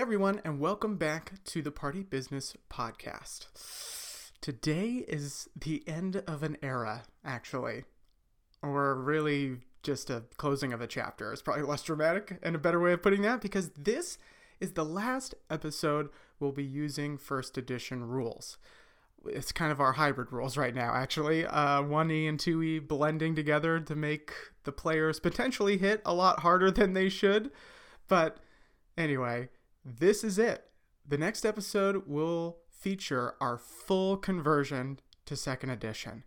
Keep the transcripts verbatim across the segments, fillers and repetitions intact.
Hey everyone, and welcome back to the Party Business Podcast. Today is the end of an era, actually. Or really just a closing of a chapter. It's probably less dramatic and a better way of putting that, because this is the last episode we'll be using first edition rules. It's kind of our hybrid rules right now, actually. Uh, one E and two E blending together to make the players potentially hit a lot harder than they should. But anyway, this is it. The next episode will feature our full conversion to second edition.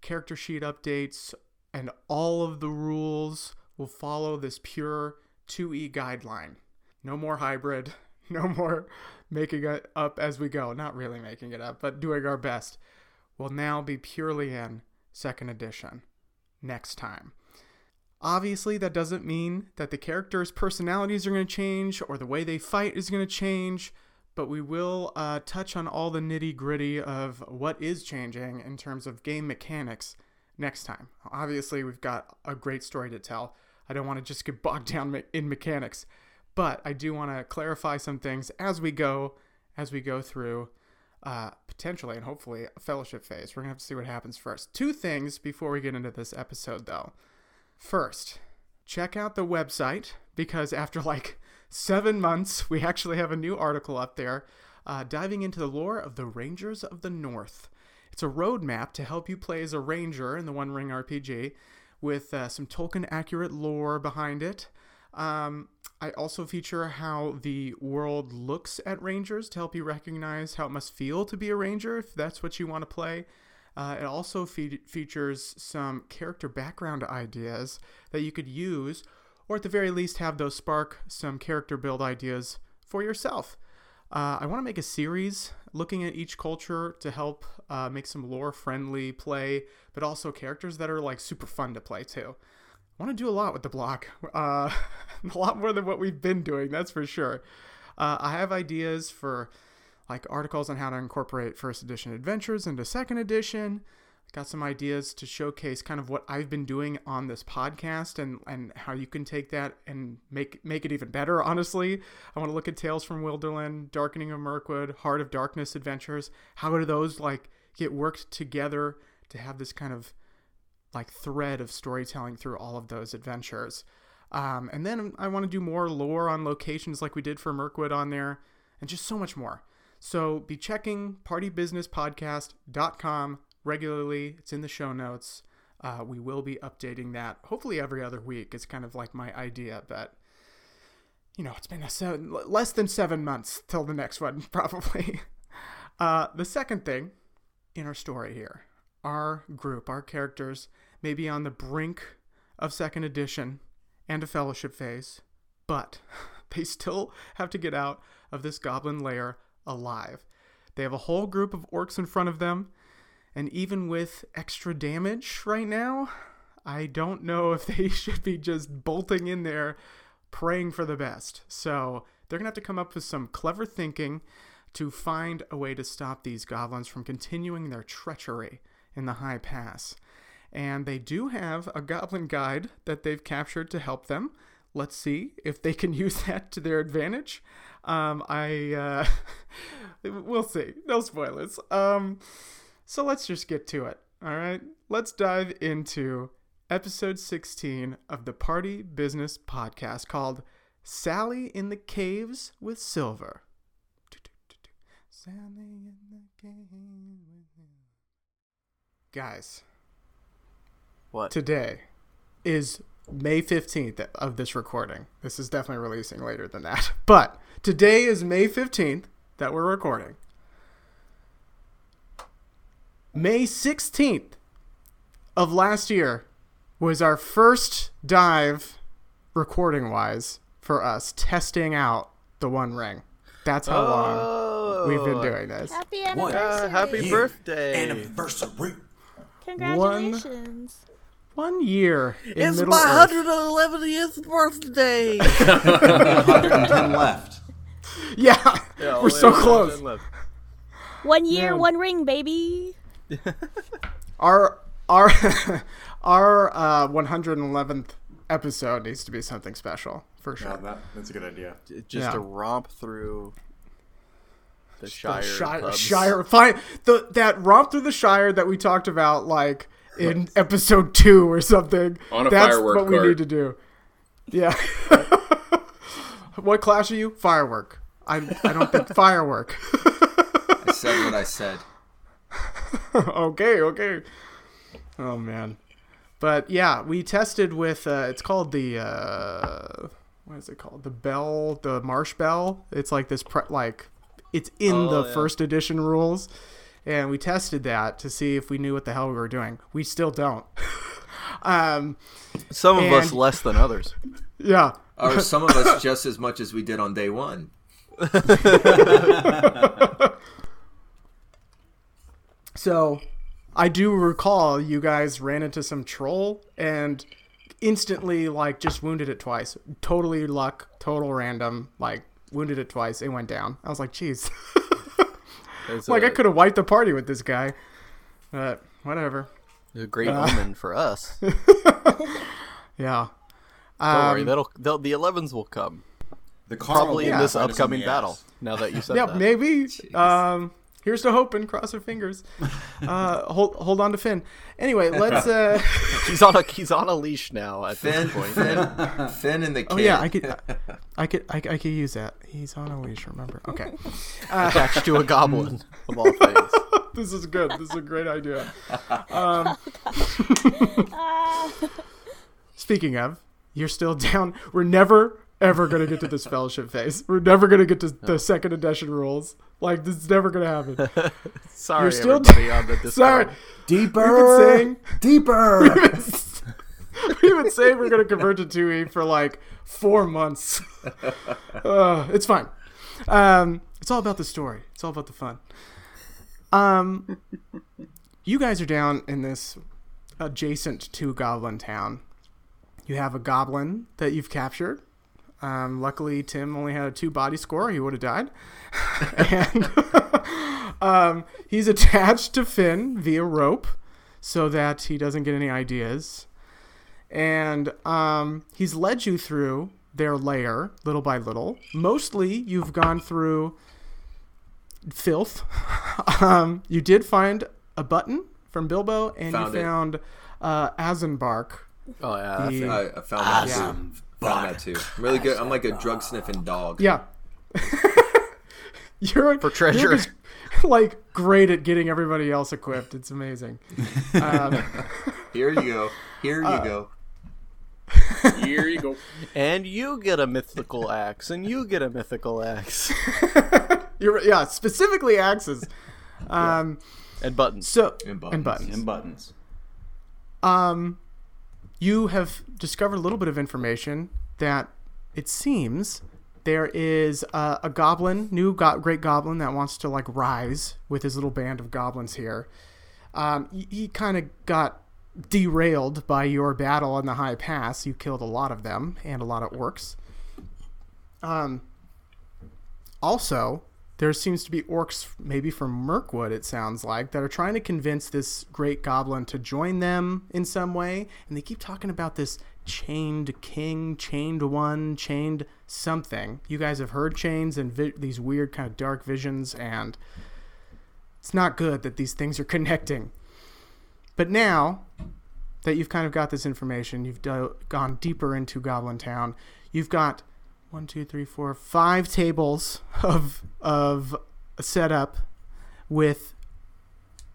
Character sheet updates and all of the rules will follow this pure two E guideline. No more hybrid, no more making it up as we go. Not really making it up, but doing our best. We'll now be purely in second edition next time. Obviously, that doesn't mean that the characters' personalities are going to change or the way they fight is going to change, but we will uh, touch on all the nitty-gritty of what is changing in terms of game mechanics next time. Obviously, we've got a great story to tell. I don't want to just get bogged down me- in mechanics, but I do want to clarify some things as we go, as we go through uh, potentially and hopefully a fellowship phase. We're going to have to see what happens first. Two things before we get into this episode, though. First, check out the website, because after like seven months, we actually have a new article up there uh, diving into the lore of the Rangers of the North. It's a roadmap to help you play as a ranger in the One Ring R P G with uh, some Tolkien-accurate lore behind it. Um, I also feature how the world looks at rangers to help you recognize how it must feel to be a ranger if that's what you want to play. Uh, it also fe- features some character background ideas that you could use, or at the very least have those spark some character build ideas for yourself. Uh, I want to make a series looking at each culture to help uh, make some lore-friendly play, but also characters that are like super fun to play too. I want to do a lot with the blog, uh, a lot more than what we've been doing, that's for sure. Uh, I have ideas for like articles on how to incorporate first edition adventures into second edition. Got some ideas to showcase kind of what I've been doing on this podcast and, and how you can take that and make make it even better, honestly. I want to look at Tales from Wilderland, Darkening of Mirkwood, Heart of Darkness adventures. How do those like get worked together to have this kind of like thread of storytelling through all of those adventures? Um, and then I want to do more lore on locations like we did for Mirkwood on there, and just so much more. So be checking party business podcast dot com regularly. It's in the show notes. Uh, we will be updating that hopefully every other week. It's kind of like my idea, but you know, it's been a seven, less than seven months till the next one, probably. Uh, the second thing in our story here, our group, our characters may be on the brink of second edition and a fellowship phase, but they still have to get out of this goblin lair alive. They have a whole group of orcs in front of them, and even with extra damage right now, I don't know if they should be just bolting in there praying for the best. So they're gonna have to come up with some clever thinking to find a way to stop these goblins from continuing their treachery in the high pass. And they do have a goblin guide that they've captured to help them. Let's see if they can use that to their advantage. Um, I, uh, we'll see. No spoilers. Um, so let's just get to it. All right. Let's dive into episode sixteen of the Party Business Podcast called Sally in the Caves with Silver. Sally in the Caves with Silver. Guys. What? Today is May fifteenth of this recording. This is definitely releasing later than that. But today is May fifteenth that we're recording. May sixteenth of last year was our first dive, recording-wise, for us testing out the One Ring. That's how oh. long we've been doing this. Happy anniversary. Uh, happy birthday. Anniversary. Congratulations. One One year. In it's Middle my one hundred eleventh birthday. one hundred ten left. Yeah, yeah we're so close. One year, yeah. One ring, baby. our our our uh, one hundred eleventh episode needs to be something special for sure. Yeah, that, that's a good idea. Just yeah. to romp through the Shire. The Shire, Shire fine, the, that romp through the Shire that we talked about, like in episode two or something. On a that's firework what cart. We need to do. Yeah. What class are you? Firework. I I don't think firework. I said what I said. okay, okay. Oh man. But yeah, we tested with uh, it's called the uh, what is it called? The bell, the marsh bell. It's like this pre- like it's in oh, the yeah. first edition rules, and we tested that to see if we knew what the hell we were doing. We still don't. um, some of and, us less than others. Yeah. Or some of us just as much as we did on day one. So, I do recall you guys ran into some troll and instantly, like, just wounded it twice. Totally luck, total random, like, wounded it twice. It went down. I was like, geez. Like, a, I could have wiped the party with this guy. But, whatever. It was a great uh, omen for us. Yeah. Don't um, worry, that'll, they'll, the elevens will come. The Probably yeah. in this upcoming in battle, ass. Now that you said yeah, that. Yeah, maybe. Jeez. Um, here's to hoping, cross our fingers. Uh, hold hold on to Finn. Anyway, let's... Uh... he's, on a, he's on a leash now at Finn, this point. Finn, Finn and the kid. Oh, yeah, I could I could, I, I could use that. He's on a leash, remember. Okay. Uh, attached to a goblin, of all things. This is good. This is a great idea. Um, speaking of... You're still down. We're never, ever going to get to this fellowship phase. We're never going to get to the second edition rules. Like, this is never going to happen. Sorry, You're still everybody d- on the Discord. Sorry. Deeper. We've been saying, Deeper. We've been, we've been saying we're going to convert to two E for, like, four months. Uh, it's fine. Um, it's all about the story. It's all about the fun. Um, you guys are down in this adjacent to Goblin Town. You have a goblin that you've captured. Um, luckily, Tim only had a two body score. He would have died. And um, he's attached to Finn via rope so that he doesn't get any ideas. And um, he's led you through their lair little by little. Mostly, you've gone through filth. um, you did find a button from Bilbo, and found you it. found uh, Azanbark. Oh yeah, the, I, I found that awesome. too. Found that too. I'm really good. I'm like a drug sniffing dog. Yeah. You're for treasure. You're just, like great at getting everybody else equipped. It's amazing. Um, Here you go. Here you uh, go. Here you go. And you get a mythical axe, and you get a mythical axe. You're yeah, specifically axes, um, yeah. and buttons. So and buttons. and buttons and buttons. Um. You have discovered a little bit of information that it seems there is a, a goblin, new go- great goblin that wants to like rise with his little band of goblins here. Um, he he kind of got derailed by your battle on the high pass. You killed a lot of them and a lot of orcs. Um, also, there seems to be orcs maybe from Mirkwood, it sounds like, that are trying to convince this great goblin to join them in some way. And they keep talking about this chained king, chained one, chained something. You guys have heard chains and vi- these weird kind of dark visions, and it's not good that these things are connecting. But now that you've kind of got this information, you've do- gone deeper into Goblin Town, you've got... One, two, three, four, five tables of of setup with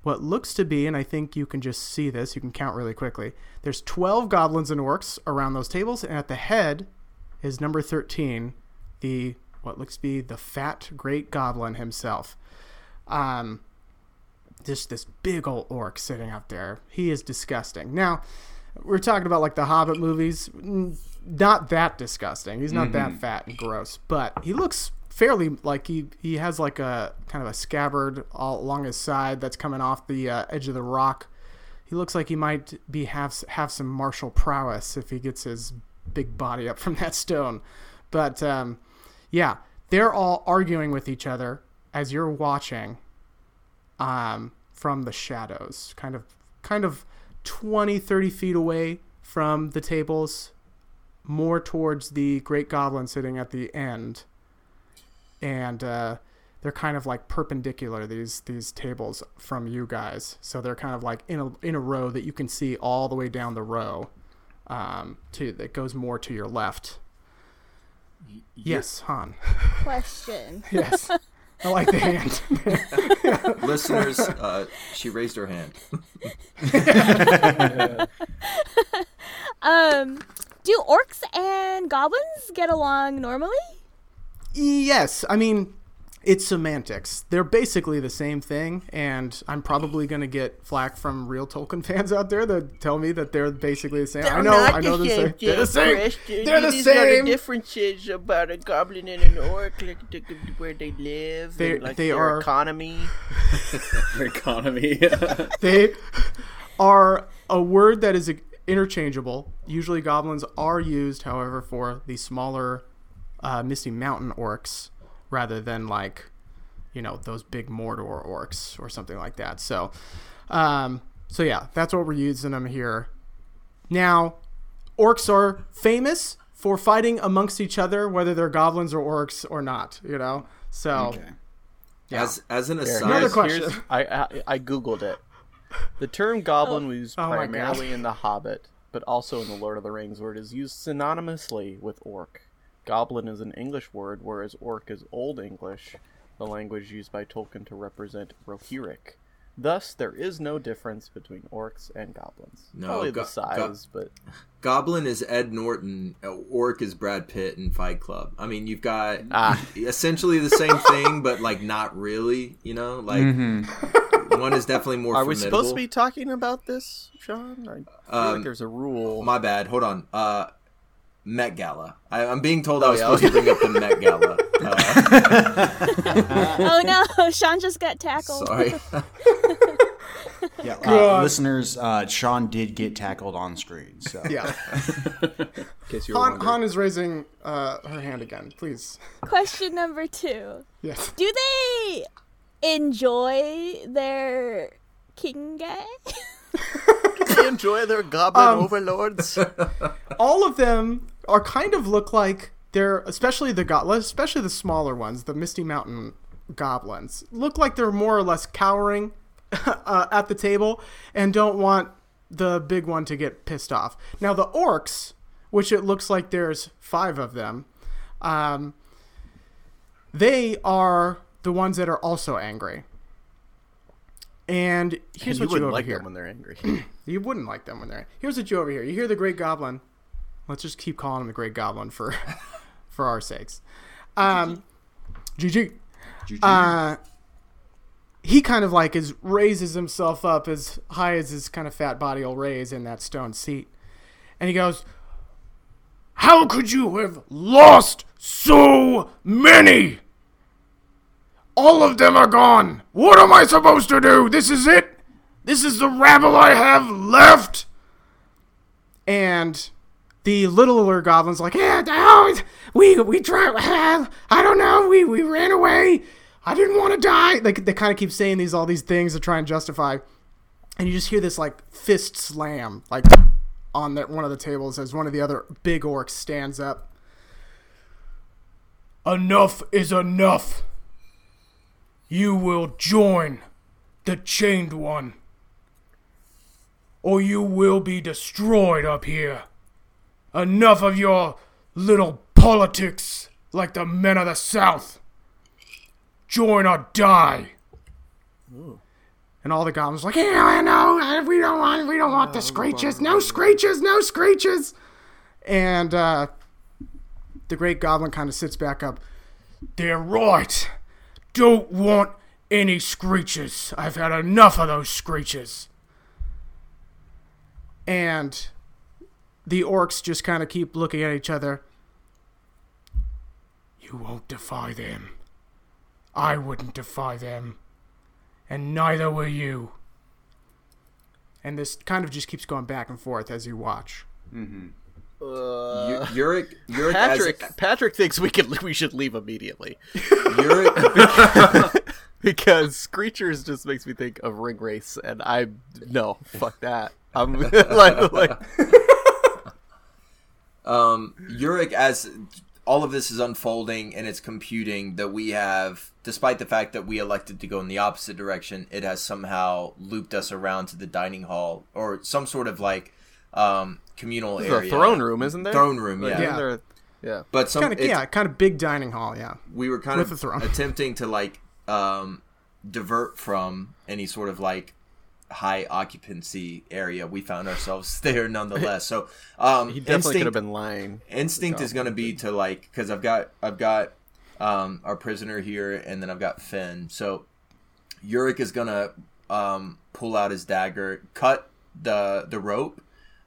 what looks to be, and I think you can just see this. You can count really quickly. There's twelve goblins and orcs around those tables, and at the head is number thirteen, the what looks to be the fat great goblin himself. Um, just this big old orc sitting out there. He is disgusting. Now, we're talking about like the Hobbit movies. Not that disgusting. He's not mm-hmm. that fat and gross, but he looks fairly like he, he has like a kind of a scabbard all along his side that's coming off the uh, edge of the rock. He looks like he might be have, have some martial prowess if he gets his big body up from that stone. But um, yeah, they're all arguing with each other as you're watching um, from the shadows, kind of, kind of twenty, thirty feet away from the tables. more towards the great goblin sitting at the end. And uh, they're kind of like perpendicular, these these tables from you guys. So they're kind of like in a, in a row that you can see all the way down the row um, to that goes more to your left. Y- yes, Han. Question. Yes. I like the hand. Listeners, uh, she raised her hand. um, do orcs and goblins get along normally? Yes. I mean, it's semantics. They're basically the same thing, and I'm probably going to get flack from real Tolkien fans out there that tell me that they're basically the same. They're I know, I know the same. They're the same. Question. They're the These same. Are the differences about a goblin and an orc, like where they live, they, and like they their are, economy. Their economy. They are a word that is interchangeable. Usually goblins are used, however, for the smaller uh, Misty Mountain orcs, rather than like, you know, those big Mordor orcs or something like that. So, um, so yeah, that's what we're using them here. Now, orcs are famous for fighting amongst each other, whether they're goblins or orcs or not, you know? So, okay. yeah. as, as an aside, another question. I, I, I Googled it. The term goblin oh. was used oh primarily in The Hobbit, but also in The Lord of the Rings, where it is used synonymously with orc. Goblin is an English word, whereas orc is Old English, the language used by Tolkien to represent Rohirric. Thus, there is no difference between orcs and goblins. No, Probably go- the size, go- but... Goblin is Ed Norton, orc is Brad Pitt in Fight Club. I mean, you've got ah. essentially the same thing, but, like, not really, you know? Like, mm-hmm. one is definitely more Are formidable. We supposed to be talking about this, Sean? I feel um, like there's a rule. My bad. Hold on. Uh... Met Gala. I, I'm being told oh, I was yeah. supposed to bring up the Met Gala. Uh, oh no, Sean just got tackled. Sorry. yeah, uh, listeners, uh, Sean did get tackled on screen. So. Yeah. Han, Han is raising uh, her hand again. Please. Question number two. Yes. Do they enjoy their Kingay? Do they enjoy their goblin um, overlords? All of them are kind of look like they're, especially the goblins, especially the smaller ones, the Misty Mountain goblins, look like they're more or less cowering uh, at the table and don't want the big one to get pissed off. Now the orcs, which it looks like there's five of them, um, they are the ones that are also angry. And here's and you what you over like here. Them when they're angry. You wouldn't like them when they're angry. Here's what you over here. You hear the Great Goblin. Let's just keep calling him the Great Goblin for for our sakes. Um, G G. G G. Uh, he kind of like is raises himself up as high as his kind of fat body will raise in that stone seat. And he goes, "How could you have lost so many? All of them are gone. What am I supposed to do? This is it? This is the rabble I have left?" And the littler goblin's like, yeah, no, we we tried. I don't know. We we ran away. I didn't want to die. Like they kind of keep saying these all these things to try and justify. And you just hear this like fist slam like on that one of the tables as one of the other big orcs stands up. "Enough is enough. You will join the Chained One, or you will be destroyed up here. Enough of your little politics like the men of the South. Join or die." Ooh. And all the goblins are like, yeah, no, we don't want, we don't want uh, the screeches, no screeches, no screeches. And uh, the Great Goblin kind of sits back up. "They're right. Don't want any screeches. I've had enough of those screeches." And the orcs just kind of keep looking at each other. "You won't defy them. I wouldn't defy them. And neither will you." And this kind of just keeps going back and forth as you watch. Mm-hmm. Uh, Yurik, Yurik Patrick as, Patrick thinks we could we should leave immediately. Yurik, because Screechers just makes me think of Ring Race, and I no fuck that. I'm like, like Um, Uric, as all of this is unfolding and it's computing that we have, despite the fact that we elected to go in the opposite direction, it has somehow looped us around to the dining hall or some sort of like um, communal There's area. A throne room, isn't there? Throne room, yeah. yeah. yeah. Yeah, but some, kind of, yeah, kind of big dining hall. Yeah, we were kind With of attempting to like um, divert from any sort of like high occupancy area. We found ourselves there nonetheless. So um, he definitely instinct, could have been lying. Instinct is going to be to like because I've got I've got um, our prisoner here, and then I've got Finn. So Uric is going to um, pull out his dagger, cut the the rope.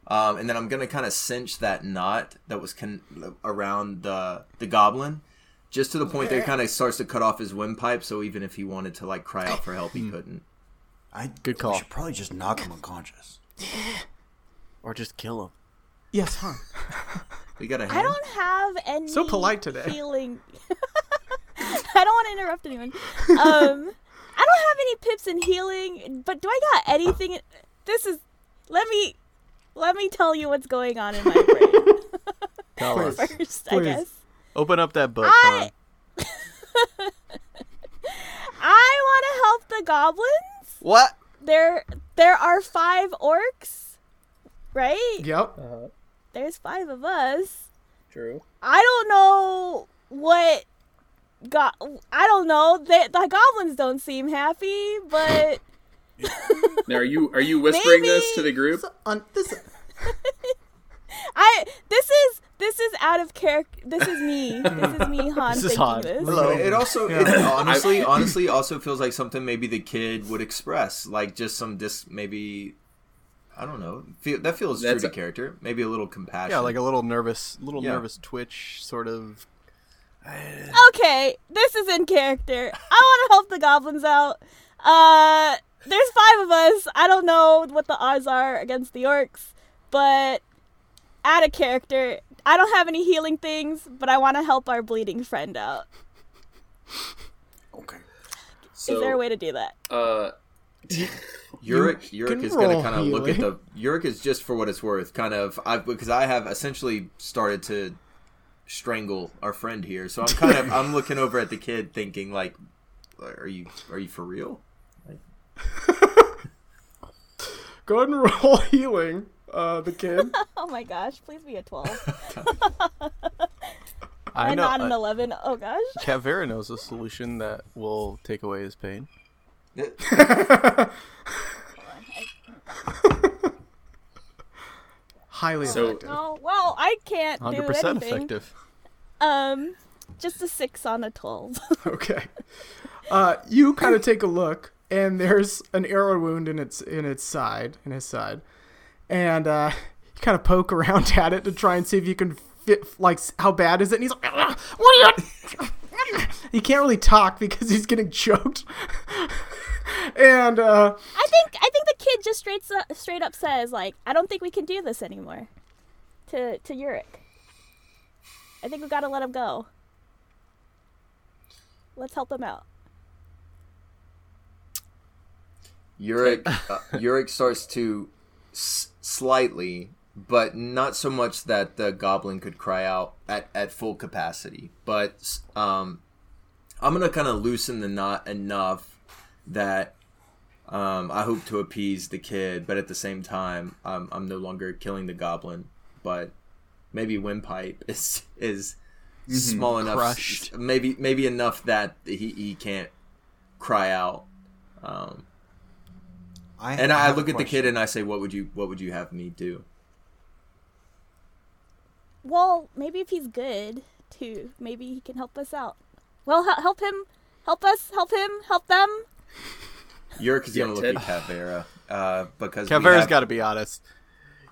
Um, and then I'm going to kind of cinch that knot that was con- around the the goblin just to the point yeah. that it kind of starts to cut off his windpipe. So even if he wanted to, like, cry out for help, he couldn't. I Good call. We should probably just knock him unconscious. Or just kill him. Yes, huh? We got a hand. I don't have any so polite today. feeling. I don't want to interrupt anyone. Um, I don't have any pips in healing, but do I got anything? In- this is... Let me... Let me tell you what's going on in my brain. Tell us. First, Please. I guess. Open up that book. I, I want to help the goblins. What? There there are five orcs, right? Yep. Uh-huh. There's five of us. True. I don't know what... Go- I don't know. The, the goblins don't seem happy, but... Now, are you are you whispering Maybe. this to the group? On this, I this is this is out of character. This is me. This is me, Han. This is Han. This. It also yeah. it honestly honestly also feels like something maybe the kid would express, like just some dis maybe. I don't know. Feel, that feels That's true to a, character. Maybe a little compassion. Yeah, like a little nervous, little yeah. nervous twitch sort of. Okay, this is in character. I want to help the goblins out. Uh. There's five of us. I don't know what the odds are against the orcs, but out of character, I don't have any healing things, but I want to help our bleeding friend out. Okay. So, is there a way to do that? Uh, Uric, Uric is going to kind of look at the... Uric is just, for what it's worth, kind of... I, because I have essentially started to strangle our friend here, so I'm kind of... I'm looking over at the kid thinking, like, are you are you for real? Go ahead and roll healing, uh, the kid. Oh my gosh, please be a twelve. I know, not an uh, eleven. Oh gosh. Cavera knows a solution that will take away his pain. Highly so, effective. Oh, well, I can't do anything. one hundred percent effective. Um, just a six on a twelve. Okay. Uh, you kind of take a look, and there's an arrow wound in its in its side, in his side, and uh, you kind of poke around at it to try and see if you can fit, like, how bad is it? And he's like, "What are you?" He can't really talk because he's getting choked. and uh, I think I think the kid just straight up, straight up says, like, "I don't think we can do this anymore." To to Uric, I think we've got to let him go. Let's help him out. Uric, uh, Uric starts to s- slightly, but not so much that the goblin could cry out at, at full capacity. But um, I'm going to kind of loosen the knot enough that um, I hope to appease the kid. But at the same time, um, I'm no longer killing the goblin. But maybe windpipe is is mm-hmm. small enough. Crushed. Maybe maybe enough that he, he can't cry out. Um I and I look at the kid and I say, "What would you? What would you have me do?" Well, maybe if he's good, too, maybe he can help us out. Well, help him, help us, help him, help them. Uric is gonna look at Cavera uh, because Cavera's have... got to be honest.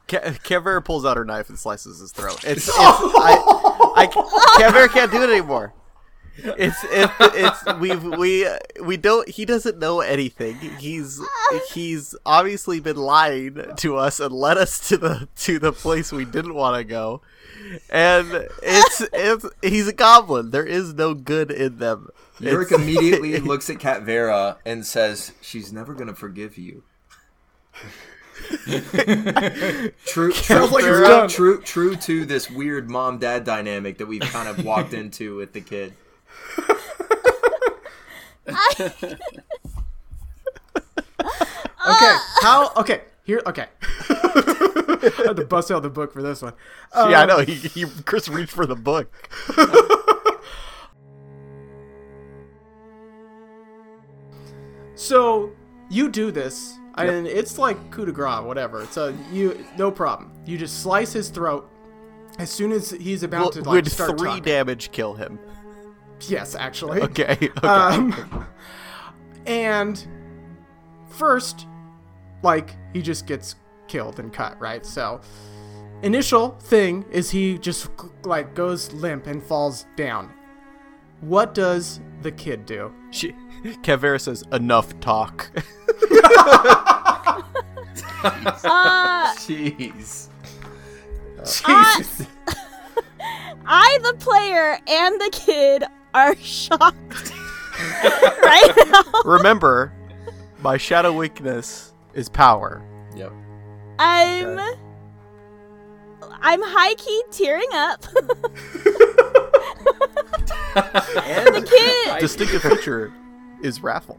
Ca- Cavera pulls out her knife and slices his throat. It's, it's I, I, Cavera can't do it anymore. It's it, it's we've we we don't he doesn't know anything. He's he's obviously been lying to us and led us to the to the place we didn't want to go. And it's it's he's a goblin. There is no good in them. Uric immediately looks at Cavera and says, "She's never gonna forgive you." true, true, like true, true, true to this weird mom-dad dynamic that we've kind of walked into with the kid. I... okay, how? Okay, here. Okay, I had to bust out the book for this one. Um, yeah, I know. He, he, Chris reached for the book. So you do this, yep. and it's like coup de grace, whatever. It's a you, no problem. You just slice his throat as soon as he's about well, to like would start. Would three talking. damage kill him? Yes, actually. Okay. okay. Um, and first, like he just gets killed and cut, right? So initial thing is he just like goes limp and falls down. What does the kid do? She, Kavera says, enough talk. uh, Jeez. Jesus. Uh, I, the player, and the kid are shocked right now. Remember, my shadow weakness is power. Yep. I'm... Okay. I'm high-key tearing up. And the kid. Distinctive feature is raffle.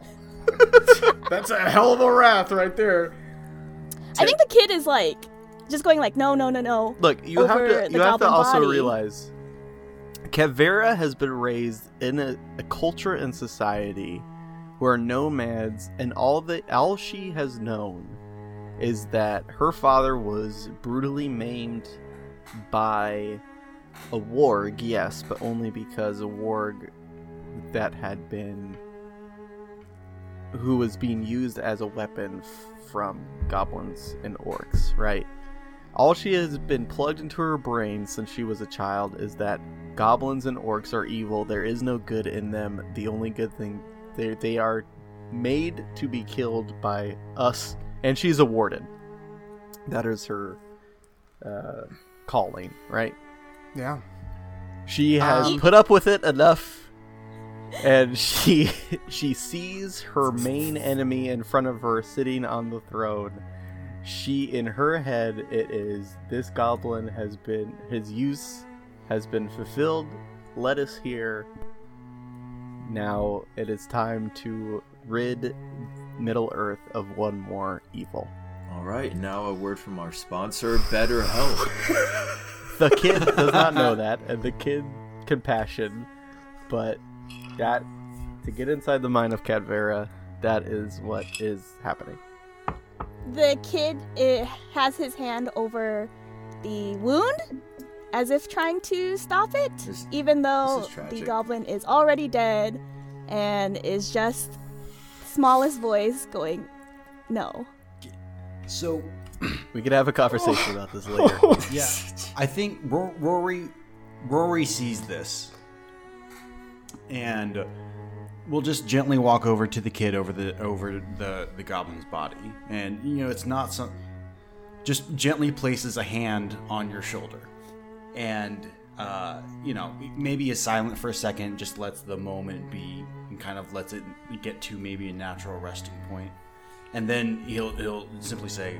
That's a hell of a wrath right there. I think the kid is like just going like no no no no. Look, you have to you have to also body. realize Kavera has been raised in a, a culture and society where nomads and all the all she has known is that her father was brutally maimed by a warg, yes, but only because a warg that had been who was being used as a weapon f- from goblins and orcs, right? All she has been plugged into her brain since she was a child is that goblins and orcs are evil. There is no good in them. The only good thing they they are made to be killed by us, and she's a warden. That is her uh, calling, right? Yeah. She has um, put up with it enough, and she she sees her main enemy in front of her sitting on the throne. She, in her head, it is, this goblin has been, his use has been fulfilled, let us here. Now it is time to rid Middle-earth of one more evil. All right, now a word from our sponsor, BetterHelp. The kid does not know that, and the kid compassion, but that to get inside the mind of Kavera, that is what is happening. The kid it, has his hand over the wound, as if trying to stop it, this, even though the goblin is already dead, and is just smallest voice going, "No." So. We could have a conversation oh. about this later. Yeah, I think R- Rory, Rory sees this, and we'll just gently walk over to the kid over the over the, the goblin's body, and you know it's not some. Just gently places a hand on your shoulder, and uh, you know maybe is silent for a second, just lets the moment be, and kind of lets it get to maybe a natural resting point, and then he'll he'll simply say.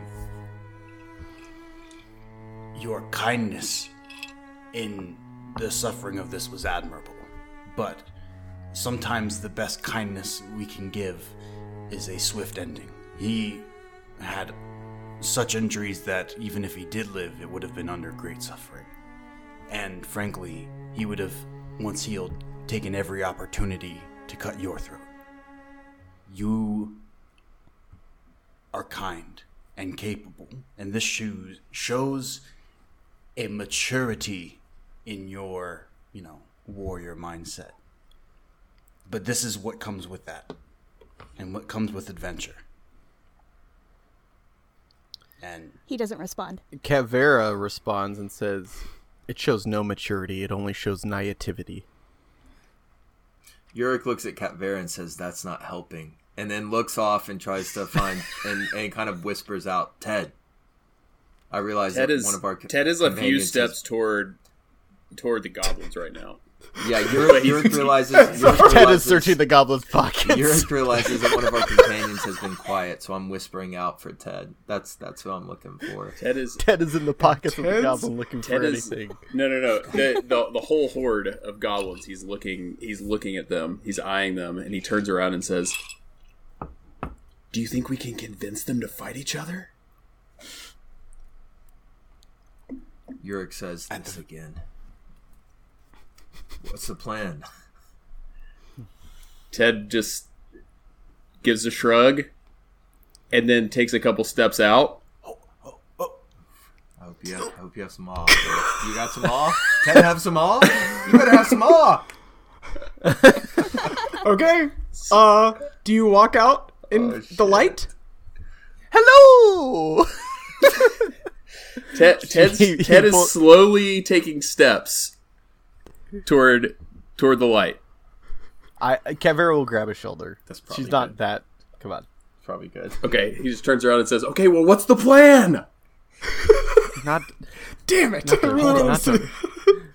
Your kindness in the suffering of this was admirable, but sometimes the best kindness we can give is a swift ending. He had such injuries that even if he did live, it would have been under great suffering. And frankly, he would have, once healed, taken every opportunity to cut your throat. You are kind and capable, and this shows shows... a maturity in your, you know, warrior mindset. But this is what comes with that, and what comes with adventure. And he doesn't respond. Kavera responds and says, "It shows no maturity. It only shows naivety." Yurik looks at Kavera and says, "That's not helping." And then looks off and tries to find and, and kind of whispers out, "Ted." I realize Ted that is, one of our Ted is a few steps is... toward toward the goblins right now. Yeah, Yurik, Yurik realizes... Yurik Ted realizes, is searching the goblin's pockets. Yurik realizes that one of our companions has been quiet, so I'm whispering out for Ted. That's that's what I'm looking for. Ted is Ted is in the pockets Ted's, of the goblin looking Ted for is, anything. No, no, no. The, the the whole horde of goblins, he's looking, he's looking at them, he's eyeing them, and he turns around and says, "Do you think we can convince them to fight each other?" Yurik says this th- again. "What's the plan?" Ted just gives a shrug and then takes a couple steps out. Oh, oh, oh. I hope you have, I hope you have some awe. You got some awe? Ted have some awe? You better have some awe. Okay. Uh, do you walk out in oh, the light? Hello! Ted, Ted's, Ted is slowly taking steps toward toward the light. I Kevera will grab his shoulder. That's probably She's not good. That. Come on. Probably good. Okay, he just turns around and says, "Okay, well, what's the plan?" Not. Damn it! Not the, really not the,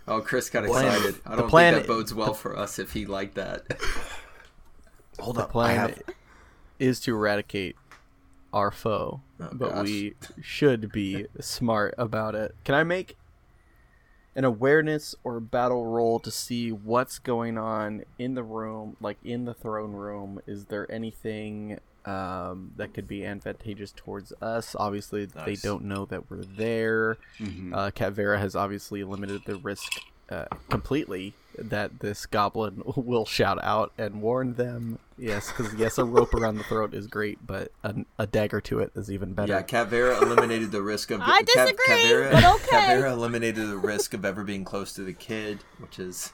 oh, Chris got excited. I don't think that bodes well for us if he liked that. Hold up. The plan have... is to eradicate our foe, oh, but gosh. we should be smart about it. Can I make an awareness or battle roll to see what's going on in the room, like in the throne room? Is there anything um, that could be advantageous towards us? Obviously, nice. They don't know that we're there. Mm-hmm. Uh, Kevera has obviously limited the risk uh, completely that this goblin will shout out and warn them. Yes, because yes, a rope around the throat is great, but a, a dagger to it is even better. Yeah, Kevera eliminated the risk of... I disagree, Kevera, but okay. Kevera eliminated the risk of ever being close to the kid, which is...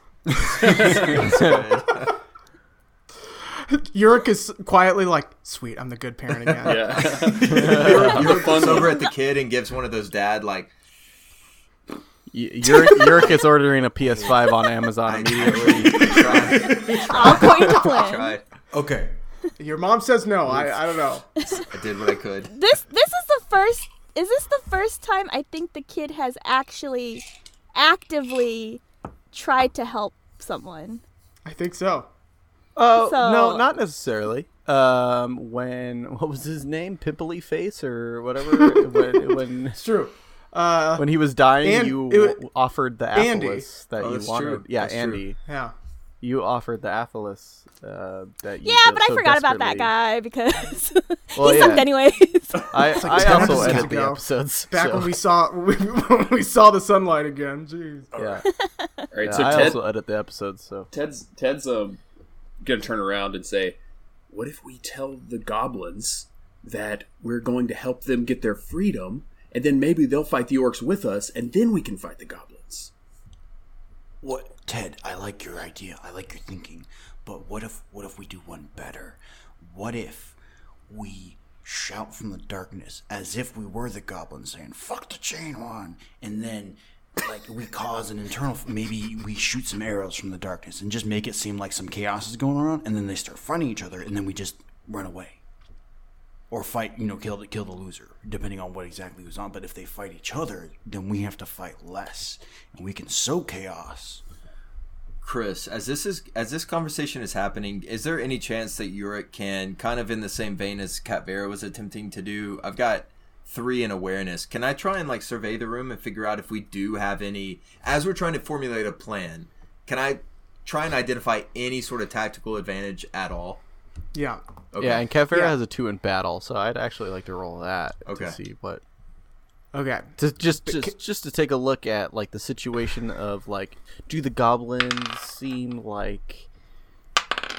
Yurik is quietly like, "Sweet, I'm the good parent again." Yeah. Yurik looks over at the kid and gives one of those dad, like... Yurik is ordering a P S five on Amazon immediately. I'll point to play. Okay. Your mom says no. I, I don't know. I did what I could. This this is the first. Is this the first time I think the kid has actually actively tried to help someone? I think so. Oh, uh, so, no, not necessarily. Um, when what was his name? Pimply Face or whatever. when, when it's true. Uh, when he was dying, and, you it, offered the Aetholus that oh, you wanted. True. Yeah, that's Andy. True. Yeah, you offered the Aetholus uh, that you. Yeah, but so I forgot about that guy because well, he yeah. sucked anyways. I, like I also edit the episodes back so. when we saw when we, when we saw the sunlight again. Jeez. Yeah. All right. Yeah, so I Ted, also edit the episodes. So Ted's Ted's um gonna turn around and say, "What if we tell the goblins that we're going to help them get their freedom? And then maybe they'll fight the orcs with us, and then we can fight the goblins." What, Ted? I like your idea. I like your thinking. But what if, what if we do one better? What if we shout from the darkness as if we were the goblins, saying "Fuck the Chained One," and then like we cause an internal. Maybe we shoot some arrows from the darkness and just make it seem like some chaos is going on, and then they start fighting each other, and then we just run away. Or fight, you know, kill the, kill the loser, depending on what exactly was on. But if they fight each other, then we have to fight less, and we can sow chaos. Chris, as this is as this conversation is happening, is there any chance that Yurik can, kind of in the same vein as Kevera was attempting to do? I've got three in awareness. Can I try and like survey the room and figure out if we do have any? As we're trying to formulate a plan, can I try and identify any sort of tactical advantage at all? Yeah. Okay. Yeah, and Kevera yeah. has a two in battle, so I'd actually like to roll that okay. to see what. Okay. To just just c- just to take a look at like the situation of like, do the goblins seem like,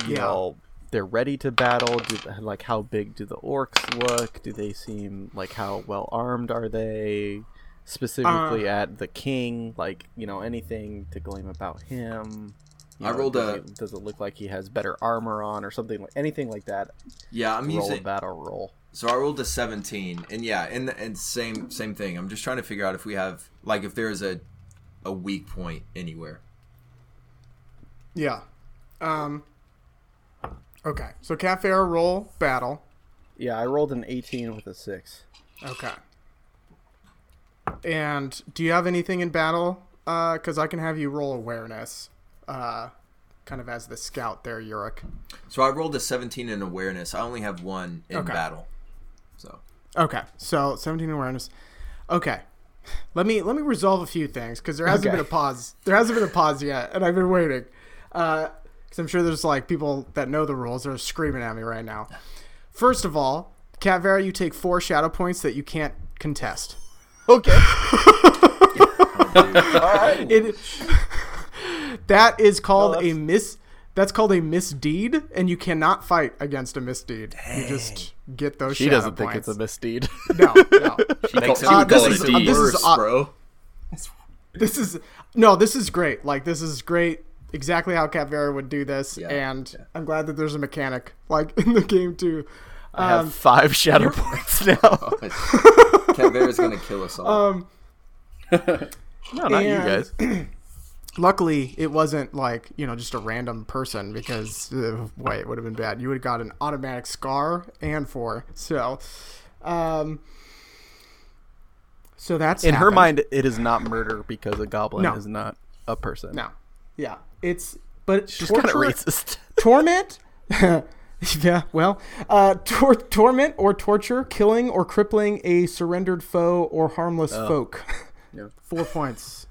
you yeah. know, they're ready to battle? Do, like, how big do the orcs look? Do they seem like, how well armed are they? Specifically uh, at the king, like, you know, anything to glean about him. You know, I rolled a. Does it look like he has better armor on, or something like anything like that? Yeah, I'm roll using a battle roll. So I rolled a seventeen, and yeah, and and same same thing. I'm just trying to figure out if we have like if there is a a weak point anywhere. Yeah. Um. Okay, so Kevera roll battle. Yeah, I rolled an eighteen with a six. Okay. And do you have anything in battle? Uh, because I can have you roll awareness. uh, kind of as the scout there, Yurik. So I rolled a seventeen in awareness. I only have one in okay. battle. So okay, so seventeen in awareness. Okay, let me let me resolve a few things because there hasn't okay. been a pause. There hasn't been a pause yet, and I've been waiting. Uh, because I'm sure there's like people that know the rules that are screaming at me right now. First of all, Cat Vera, you take four shadow points that you can't contest. Okay. All right. It, that is called no, a mis. That's called a misdeed, and you cannot fight against a misdeed. Dang. You just get those. She shadow doesn't points. Think it's a misdeed. No, no. She makes uh, this, is, uh, this is uh, bro. This is no. This is great. Like this is great. Exactly how Cat Vera would do this, yeah, and yeah. I'm glad that there's a mechanic like in the game too. Um, I have five shadow points now. Oh, Cat Vera's gonna kill us all. Um, no, not you guys. Luckily, it wasn't like, you know, just a random person because uh, boy, it would have been bad. You would have got an automatic scar and four. So, um, so that's in happened. Her mind. It is not murder because a goblin no. is not a person. No, yeah, it's but she's kind of racist. Torment. Yeah, well, uh, tor- torment or torture, killing or crippling a surrendered foe or harmless oh. folk. Yeah. Four points.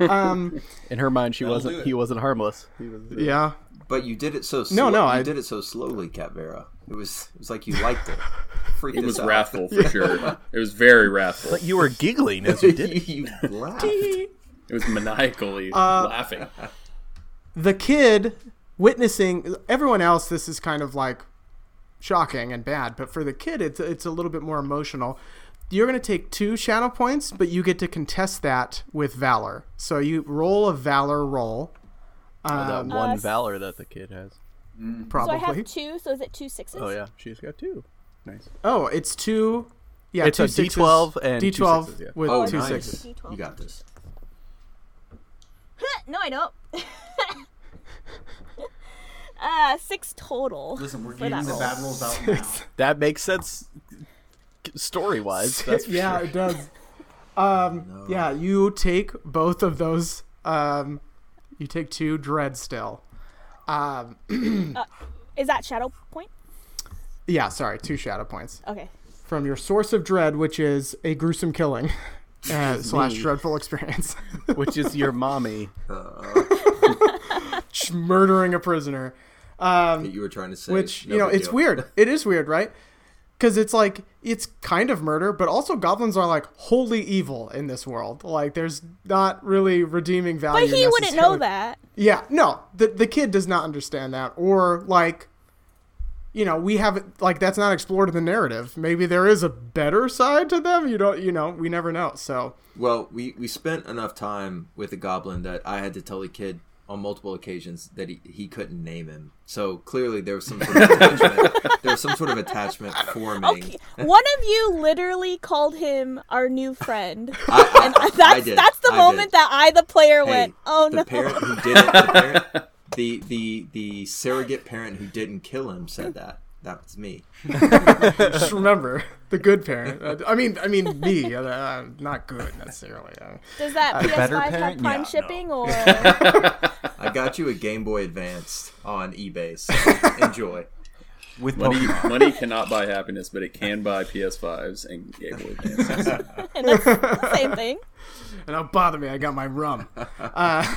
Um, in her mind, she wasn't. He wasn't harmless. He was, yeah. yeah, but you did it so. Sl- no, no, you I did it so slowly, Cat Vera. It was. It was like you liked it. Freaked it was out. Wrathful for yeah. sure. It was very wrathful. But you were giggling as you did it. you, you laughed. It was maniacally uh, laughing. The kid. Witnessing everyone else, this is kind of like shocking and bad, but for the kid, it's it's a little bit more emotional. You're going to take two shadow points, but you get to contest that with valor. So you roll a valor roll. Um, oh, that one uh, valor that the kid has. Probably. So I have two. So is it two sixes? Oh yeah, she's got two. Nice. Oh, it's two. Yeah, it's two a sixes. D twelve and D twelve two sixes, yeah. with oh, two nice. Sixes. D twelve. You got this. No, I don't. Uh, six total. Listen, we're getting the bad rolls out now. That makes sense story-wise. That's yeah, sure. It does. Um, no. Yeah, you take both of those. Um, you take two dread still. Um, uh, is that shadow point? Yeah, sorry, two shadow points. Okay. From your source of dread, which is a gruesome killing uh, slash dreadful experience. Which is your mommy. Murdering a prisoner. Um, you were trying to say, which no you know, it's deal. Weird. It is weird, right? Because it's like it's kind of murder, but also goblins are like wholly evil in this world. Like, there's not really redeeming value. But he wouldn't know that. Yeah, no, the the kid does not understand that, or like, you know, we haven't like that's not explored in the narrative. Maybe there is a better side to them. You don't, you know, we never know. So well, we we spent enough time with a goblin that I had to tell the kid on multiple occasions that he, he couldn't name him. So clearly there was some sort of attachment. There was some sort of attachment forming. Okay. One of you literally called him our new friend. I, I, and that's, I did. That's the I moment did. That I, the player, hey, went, oh the no. Parent who did it, the, parent, the, the, the surrogate parent who didn't kill him said that. That was me. Just remember, the good parent. I mean, I mean me. Uh, not good necessarily. Uh, Does that uh, P S five have prime yeah, shipping no. or? I got you a Game Boy Advance on eBay. So enjoy. With money, money cannot buy happiness, but it can buy P S fives and Game Boy Advances. And that's the same thing. And don't bother me. I got my rum. Uh,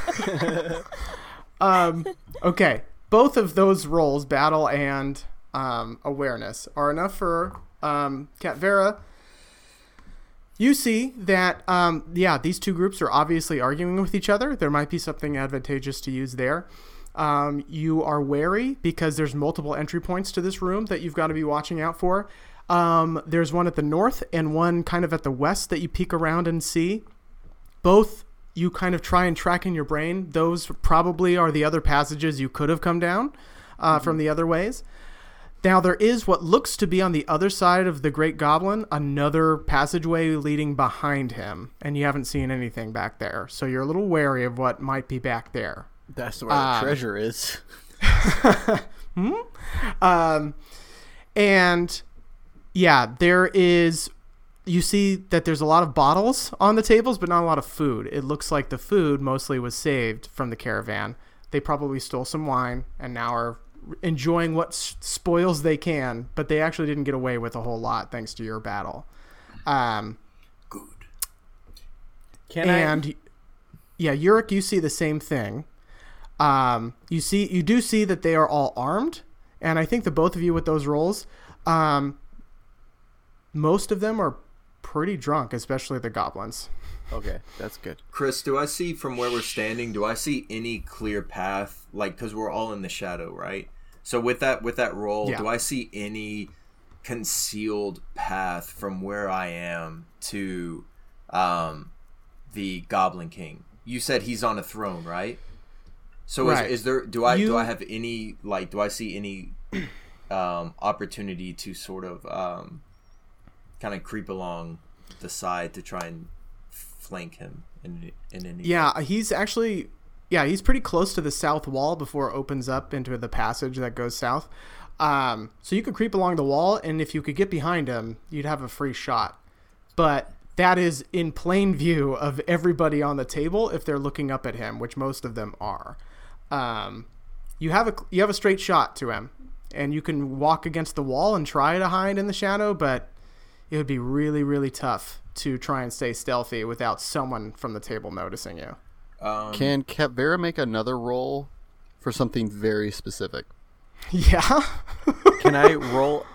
um. Okay. Both of those roles, battle and. Um, awareness are enough for um, Cat Vera. You see that, um, yeah, these two groups are obviously arguing with each other. There might be something advantageous to use there. Um, you are wary because there's multiple entry points to this room that you've got to be watching out for. Um, there's one at the north and one kind of at the west that you peek around and see. Both you kind of try and track in your brain. Those probably are the other passages you could have come down uh, mm-hmm. from the other ways. Now, there is what looks to be on the other side of the Great Goblin, another passageway leading behind him, and you haven't seen anything back there. So you're a little wary of what might be back there. That's where um, the treasure is. hmm? um, and, yeah, there is... You see that there's a lot of bottles on the tables, but not a lot of food. It looks like the food mostly was saved from the caravan. They probably stole some wine and now are enjoying what spoils they can, but they actually didn't get away with a whole lot thanks to your battle. Um, Good. Can and, I? And yeah, Yurik, you see the same thing. Um, you see, you do see that they are all armed, and I think the both of you with those rolls, um, most of them are pretty drunk, especially the goblins. Okay, that's good. Chris, do I see from where we're standing, do I see any clear path? Like, because we're all in the shadow, right? So with that with that roll, yeah. do I see any concealed path from where I am to um, the Goblin King? You said he's on a throne, right? So right. Is, is there? Do I you... do I have any like? Do I see any um, opportunity to sort of um, kind of creep along the side to try and flank him in in any yeah way? he's actually yeah he's pretty close to the south wall before it opens up into the passage that goes south, um so you could creep along the wall, and if you could get behind him you'd have a free shot, but that is in plain view of everybody on the table if they're looking up at him, which most of them are. um you have a you have a straight shot to him, and you can walk against the wall and try to hide in the shadow, but it would be really, really tough to try and stay stealthy without someone from the table noticing you. Um, Can Capvera make another roll for something very specific? Yeah. Can I roll?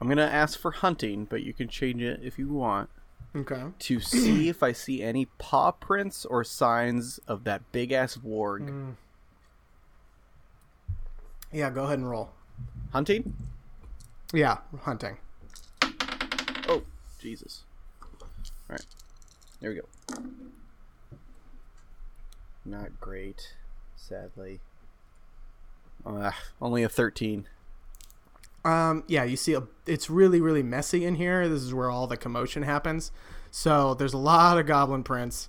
I'm going to ask for hunting, but you can change it if you want. Okay. To see if I see any paw prints or signs of that big-ass warg. Mm. Yeah, go ahead and roll. Hunting? Yeah, hunting. Oh, Jesus. All right. There we go. Not great, sadly. Uh, only a thirteen. Um, yeah, you see, a, it's really, really messy in here. This is where all the commotion happens. So there's a lot of goblin prints.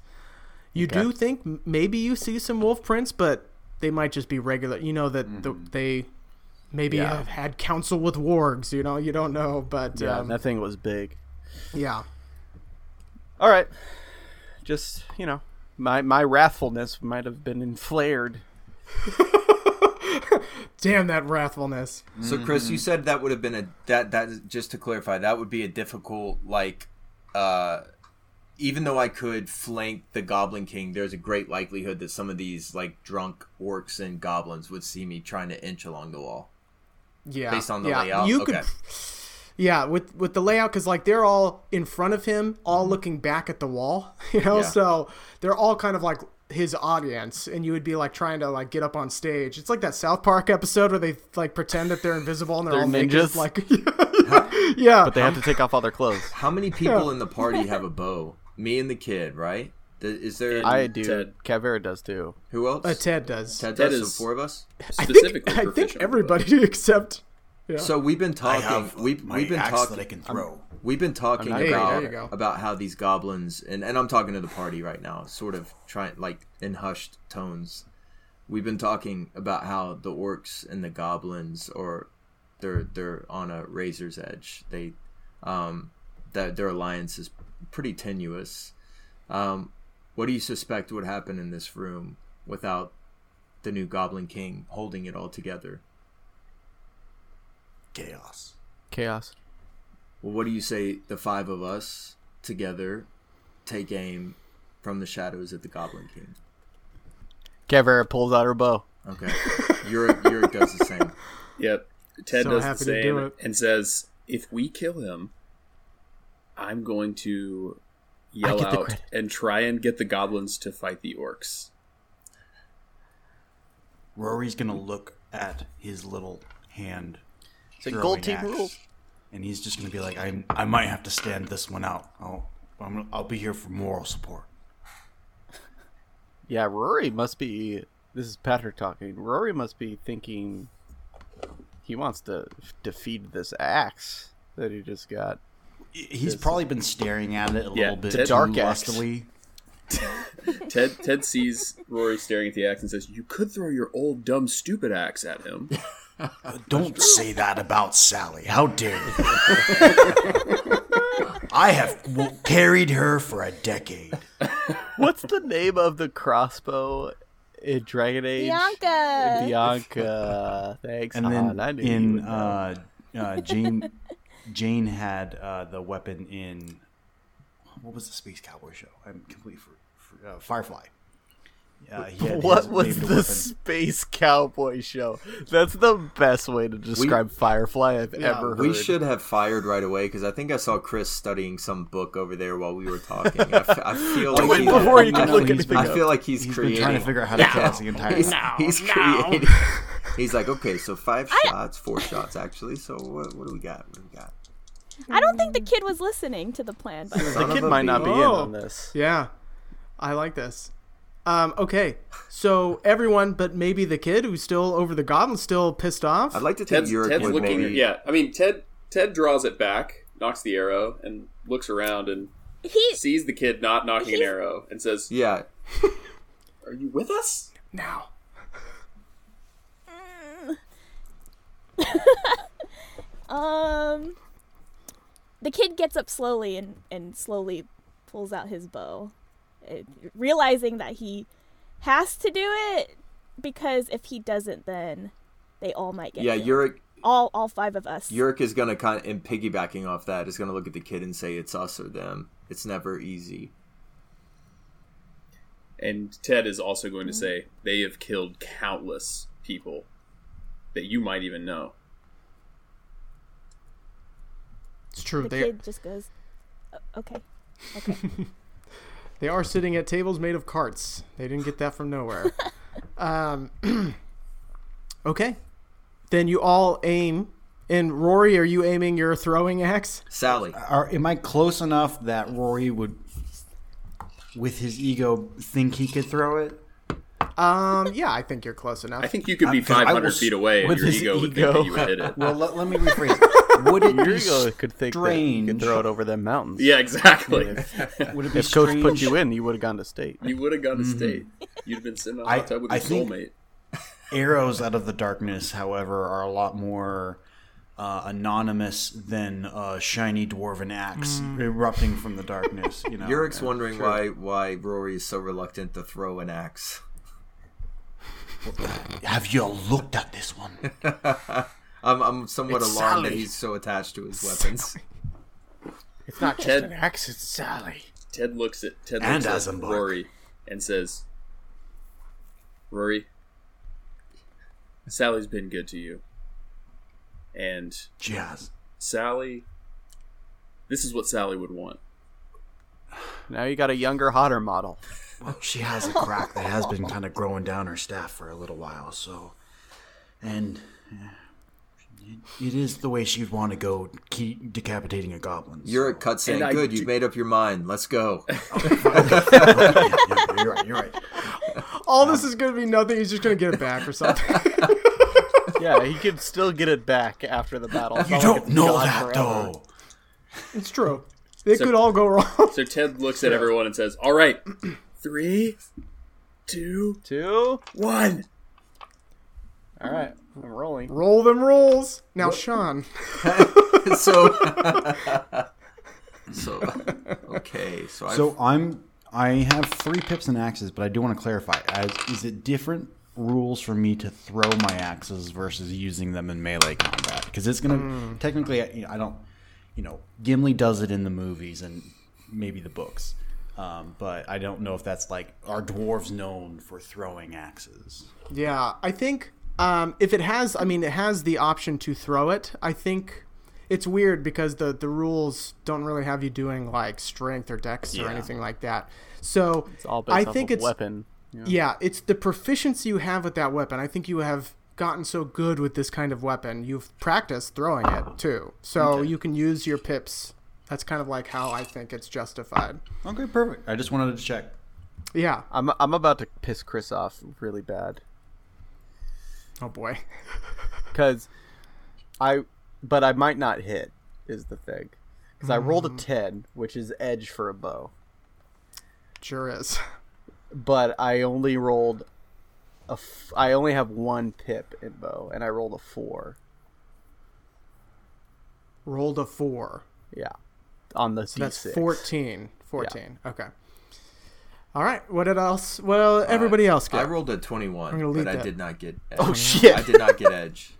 You okay. do think maybe you see some wolf prints, but they might just be regular. You know that mm-hmm. the, they... Maybe yeah. I've had counsel with wargs, you know, you don't know, but... Yeah, um, that thing was big. Yeah. All right. Just, you know, my, my wrathfulness might have been inflared. Damn that wrathfulness. So, Chris, you said that would have been a... that that just to clarify, that would be a difficult, like... uh even though I could flank the Goblin King, there's a great likelihood that some of these, like, drunk orcs and goblins would see me trying to inch along the wall. Yeah, based on the yeah. layout. You okay. could, yeah, with with the layout, because like they're all in front of him, all looking back at the wall, you know. Yeah. So they're all kind of like his audience, and you would be like trying to like get up on stage. It's like that South Park episode where they like pretend that they're invisible and they're, they're all ninjas, like yeah, yeah. But they have to take off all their clothes. How many people yeah. in the party have a bow? Me and the kid, right? Is there? I do. Ted? Cavera does too. Who else? Uh, Ted does. Ted, Ted does. Is, so four of us. Specifically, I think, I think everybody bow. Except. Yeah. So we've been talking. I have we've, my we've been axe talking. That I can throw. I'm, we've been talking not, about hey, about how these goblins and, and I'm talking to the party right now, sort of trying like in hushed tones. We've been talking about how the orcs and the goblins are they're they're on a razor's edge. They um that their alliance is pretty tenuous. Um, what do you suspect would happen in this room without the new Goblin King holding it all together? Chaos. Chaos. Well, what do you say the five of us together take aim from the shadows at the Goblin King? Cavera pulls out her bow. Okay. Yurik, Yurik does the same. Yep. Ted so does the same do and says, if we kill him, I'm going to yell out and try and get the goblins to fight the orcs. Rory's going to look at his little hand. It's a gold team rule. And he's just going to be like, I I might have to stand this one out. I'll, I'm, I'll be here for moral support. Yeah, Rory must be, this is Patrick talking, Rory must be thinking he wants to defeat this axe that he just got. He's this, probably been staring at it a yeah, little bit Ted, dark lustily. Ted Ted sees Rory staring at the axe and says, you could throw your old, dumb, stupid axe at him. Don't say that about Sally. How dare you? I have w- carried her for a decade. What's the name of the crossbow in Dragon Age. Bianca. Bianca. Thanks. And then uh, in uh, uh, Jane, Jane had uh, the weapon in what was the Space Cowboy show? I'm completely for, for uh, Firefly. Uh, what was the weapon. Space Cowboy show? That's the best way to describe we, Firefly I've yeah, ever heard. We should have fired right away because I think I saw Chris studying some book over there while we were talking. I, f- I feel like wait, he, before you can look anything I up. Feel like he's, he's creating. He's trying to figure out how to now, cast the entire. He's, now, he's now. creating. He's like, okay, so five I, shots, four shots actually. So what, what do we got? What do we got? I don't think the kid was listening to the plan. By the kid might not be in on this. Yeah, I like this. Um, okay, so everyone but maybe the kid who's still over the goblin, still pissed off. I'd like to take your Ted's looking. Maybe. Yeah, I mean Ted. Ted draws it back, knocks the arrow, and looks around and he, sees the kid not knocking an arrow, and says, "Yeah, are you with us now?" um, the kid gets up slowly and, and slowly pulls out his bow. Realizing that he has to do it because if he doesn't, then they all might get. Yeah, killed. Yurik. All, all five of us. Yurik is gonna kind of, and piggybacking off that, is gonna look at the kid and say, "It's us or them. It's never easy." And Ted is also going to say, "They have killed countless people that you might even know." It's true. The they... kid just goes, "Okay, okay." They are sitting at tables made of carts. They didn't get that from nowhere. um, okay. Then you all aim. And Rory, are you aiming your throwing axe? Sally. Are, am I close enough that Rory would, with his ego, think he could throw it? Um. Yeah, I think you're close enough. I think you could be um, five hundred will, feet away and your ego, ego would think that you would hit it. Well, let, let me rephrase it. Would it your ego could think strange. That you could throw it over them mountains? Yeah, exactly. I mean, if, would it be if strange? Coach put you in, you would have gone to state. You would have gone to mm-hmm. state. You'd have been sitting on the hot tub with your soulmate. Arrows out of the darkness, however, are a lot more uh, anonymous than a shiny dwarven axe mm. erupting from the darkness. You know, Yurik's wondering sure. why why Rory is so reluctant to throw an axe. Have you looked at this one? I'm, I'm somewhat it's alarmed Sally. That he's so attached to his weapons. It's not just Ted, an axe, it's Sally. Ted looks at Ted and looks at Rory and says, "Rory, Sally's been good to you, and Jazz. Sally, this is what Sally would want." Now you got a younger, hotter model. Well, she has a crack that has been kind of growing down her staff for a little while, so, and. Yeah. It is the way she'd want to go, keep decapitating a goblin. So. You're a cut saying, I, good, you've made up your mind. Let's go. yeah, you're right, you're right. All um, this is going to be nothing. He's just going to get it back or something. yeah, he could still get it back after the battle. You Probably don't know that, forever. Though. It's true. It so, could all go wrong. So Ted looks at everyone and says, all right, three, two, two, one. All right. I'm rolling. Roll them rolls. Now, what? Sean. so, so, okay. So, I've... so I'm. I have three pips and axes, but I do want to clarify: as, is it different rules for me to throw my axes versus using them in melee combat? Because it's gonna mm. technically, I, you know, I don't. You know, Gimli does it in the movies and maybe the books, um, but I don't know if that's like are dwarves known for throwing axes? Yeah, I think. Um, if it has, I mean, it has the option to throw it. I think it's weird because the, the rules don't really have you doing like strength or dex yeah. or anything like that. So it's all based I off think of it's weapon. Yeah. yeah, it's the proficiency you have with that weapon. I think you have gotten so good with this kind of weapon, you've practiced throwing it too. So okay. you can use your pips. That's kind of like how I think it's justified. Okay, perfect. I just wanted to check. Yeah, I'm I'm about to piss Chris off really bad. Oh boy, because I, but I might not hit is the thing, because mm. I rolled a ten, which is edge for a bow. Sure is. But I only rolled a. F- I only have one pip in bow, and I rolled a four. Rolled a four. Yeah, on the C six. That's fourteen. Fourteen. Yeah. Okay. All right. What else? Well, everybody uh, else got. I rolled a twenty-one, but that. I did not get edge. Oh, shit. I did not get edge.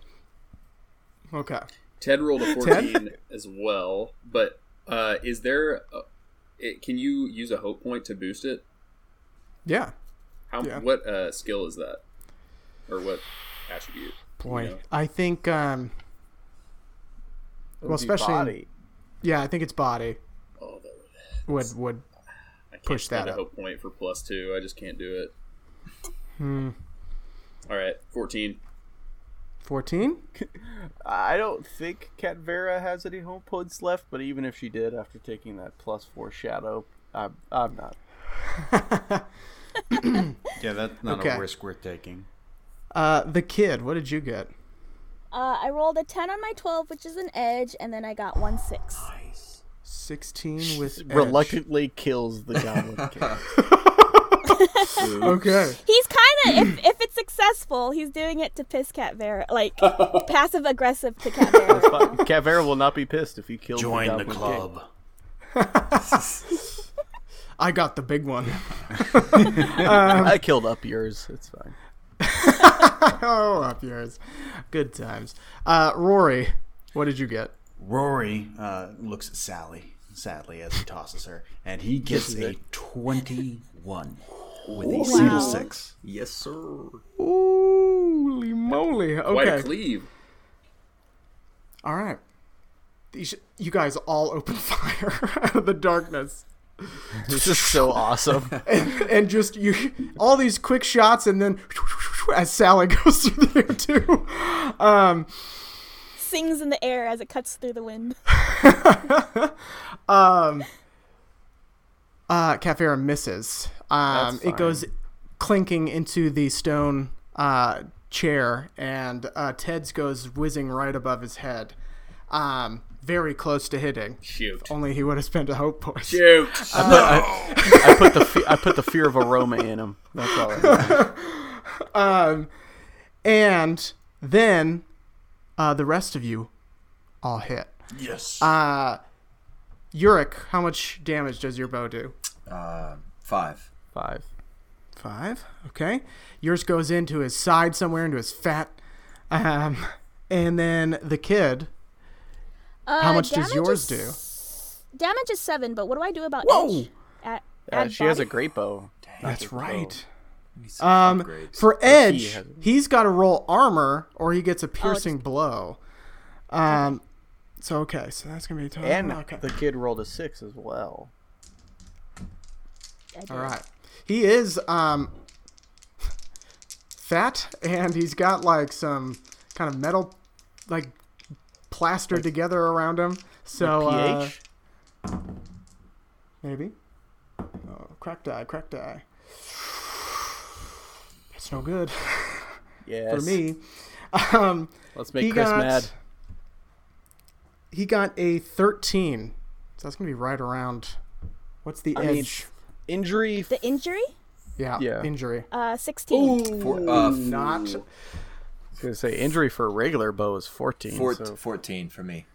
Okay. Ted rolled a fourteen Ted? as well, but uh, is there... A, it, can you use a hope point to boost it? Yeah. How? Yeah. What uh, skill is that? Or what attribute? Boy, you know? I think... Um, well, especially... Body. Yeah, I think it's body. Oh, that would... Would... would I can't push that up. A hope point for plus two. I just can't do it. Hmm. All right, fourteen. Fourteen? I don't think Cat Vera has any hope points left, but even if she did, after taking that plus four shadow, I'm I'm not. Yeah, that's not okay. a risk worth taking. Uh, the kid. What did you get? Uh, I rolled a ten on my twelve, which is an edge, and then I got one six. Nice. sixteen with edge. Reluctantly kills the goblin king. Okay. He's kind of, if, if it's successful, he's doing it to piss Cat Vera, like passive aggressive to Cat Vera. Cat Vera will not be pissed if you kill the goblin king. Join the club. I got the big one. um, I killed up yours. It's fine. Oh, up yours. Good times. Uh, Rory, what did you get? Rory uh, looks at Sally, sadly, as he tosses her, and he gets a twenty-one with a wow. single six. Yes, sir. Holy moly. Okay. Quite a cleave. All right. You guys all open fire out of the darkness. This is so awesome. And, and just you, all these quick shots, and then as Sally goes through there, too. Um... sings in the air as it cuts through the wind. um, uh, Cat Vera misses. Um, it goes clinking into the stone uh, chair, and uh, Ted's goes whizzing right above his head. Um, very close to hitting. Shoot. If only he would have spent a hope point. Shoot. Uh, no. I, I, put the fe- I put the fear of aroma in him. That's all I um, and then... Uh, the rest of you all hit. Yes. Uh, Yurik, how much damage does your bow do? Uh, five. Five. Five? Okay. Yours goes into his side somewhere, into his fat. Um, and then the kid, uh, how much does yours is, do? Damage is seven, but what do I do about Whoa! Edge? At, uh, she body? Has a great bow. Dang, that's right. Bow. Um, for edge, he's got to roll armor or he gets a piercing oh, blow. Um, so okay, so that's gonna be tough. And okay. The kid rolled a six as well. All right, he is um fat and he's got like some kind of metal like plastered like, together around him. So uh, maybe oh, crack die, crack die. It's no good. Yes. For me. Um, Let's make Chris got, mad. He got a thirteen. So that's going to be right around. What's the I edge? Mean, injury. The injury? Yeah. yeah. Injury. Uh, sixteen. Ooh, for, uh, not. I was going to say injury for a regular bow is fourteen. Four, so. fourteen for me.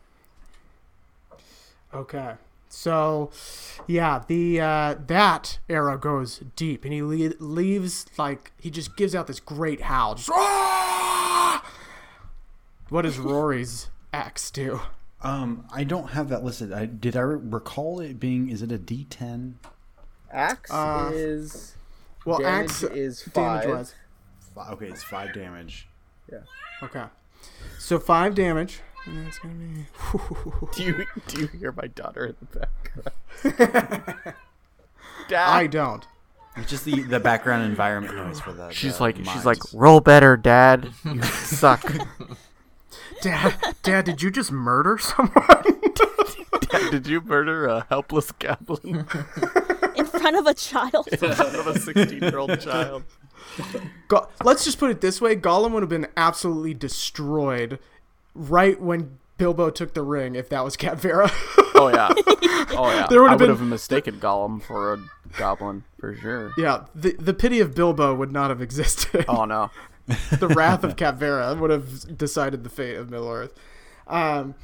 Okay. So, yeah, the uh, that arrow goes deep, and he le- leaves, like, he just gives out this great howl. Just, ah! What does Rory's axe do? Um, I don't have that listed. I, did I recall it being, is it a D ten? Axe uh, is... Well, axe is five. Was. Okay, it's five damage. Yeah. Okay. So five damage... And that's gonna be... do, you, do you hear my daughter in the background? Dad. I don't. It's just the, the background environment noise for that. She's uh, like, mind. she's like, roll better, Dad. You suck. Dad, Dad, did you just murder someone? Dad, did you murder a helpless goblin in front of a child? In front of a sixteen-year-old child. Go- Let's just put it this way: Gollum would have been absolutely destroyed. Right when Bilbo took the ring, if that was Cat Vera. Oh, yeah. Oh, yeah. There would have I would been... have mistaken Gollum for a goblin, for sure. Yeah, the the pity of Bilbo would not have existed. Oh, no. The wrath of Cat Vera would have decided the fate of Middle-earth. Um,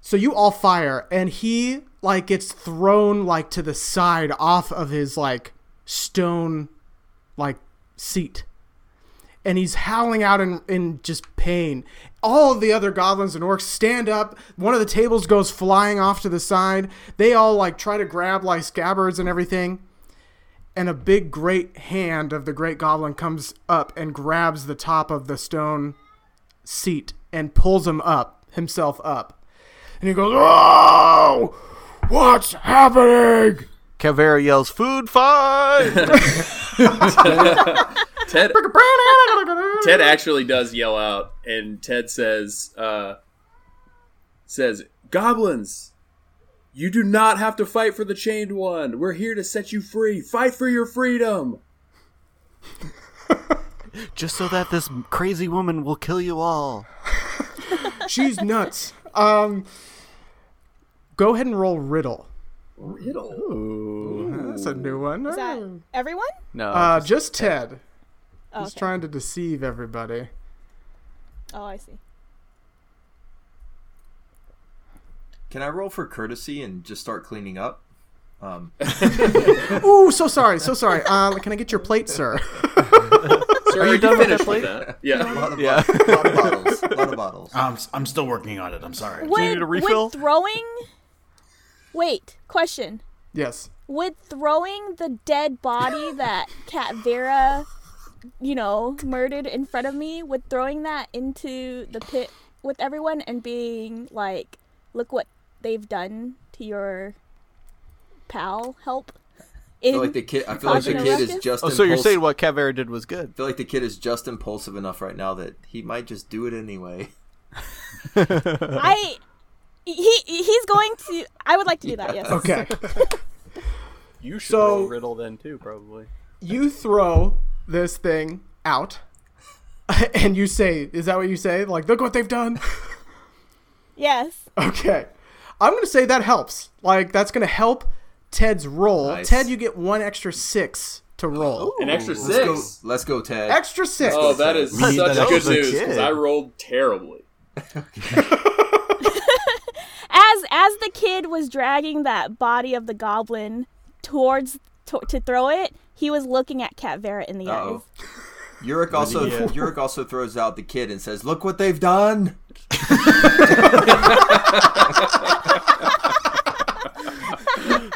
so you all fire, and he, like, gets thrown, like, to the side off of his, like, stone, like, seat. And he's howling out in, in just pain. All of the other goblins and orcs stand up. One of the tables goes flying off to the side. They all, like, try to grab, like, scabbards and everything. And a big, great hand of the great goblin comes up and grabs the top of the stone seat and pulls him up, himself up. And he goes, "Oh! What's happening?" Cavera yells, "Food fight!" Ted, Ted actually does yell out, and Ted says, uh, says, "Goblins, you do not have to fight for the Chained One. We're here to set you free. Fight for your freedom." Just so that this crazy woman will kill you all. She's nuts. Um, go ahead and roll Riddle. Riddle. Ooh, that's a new one. Is that everyone? No. Uh, just, just Ted. Ted. Oh, He's okay. trying to deceive everybody. Oh, I see. Can I roll for courtesy and just start cleaning up? Um. Ooh, so sorry, so sorry. Uh, can I get your plate, sir? Sir, are you, are you done with that plate? With that? Yeah, a lot of, yeah. Bottles, a lot of bottles. A lot of bottles. I'm, I'm still working on it. I'm sorry. Would, Do you need a refill? Would throwing? Wait, question. Yes. Would throwing the dead body that Cat Vera, you know, murdered in front of me, would throwing that into the pit with everyone and being like, "Look what they've done to your pal," help? I feel like the kid, I feel like the kid is just Oh, impulsive. So you're saying what Cat Vera did was good. I feel like the kid is just impulsive enough right now that he might just do it anyway. I... He he's going to. I would like to do that. Yes. Okay. You should so, roll Riddle then too, probably. You throw this thing out, and you say, "Is that what you say? Like, look what they've done." Yes. Okay. I'm gonna say that helps. Like, that's gonna help Ted's roll. Nice. Ted, you get one extra six to roll. Ooh, an extra six. Let's go, let's go, Ted. Extra six. Oh, that is such good news because I rolled terribly. As as the kid was dragging that body of the goblin towards to, to throw it, he was looking at Cat Vera in the Uh-oh. eyes. Yurik also yeah. Yurik also throws out the kid and says, "Look what they've done."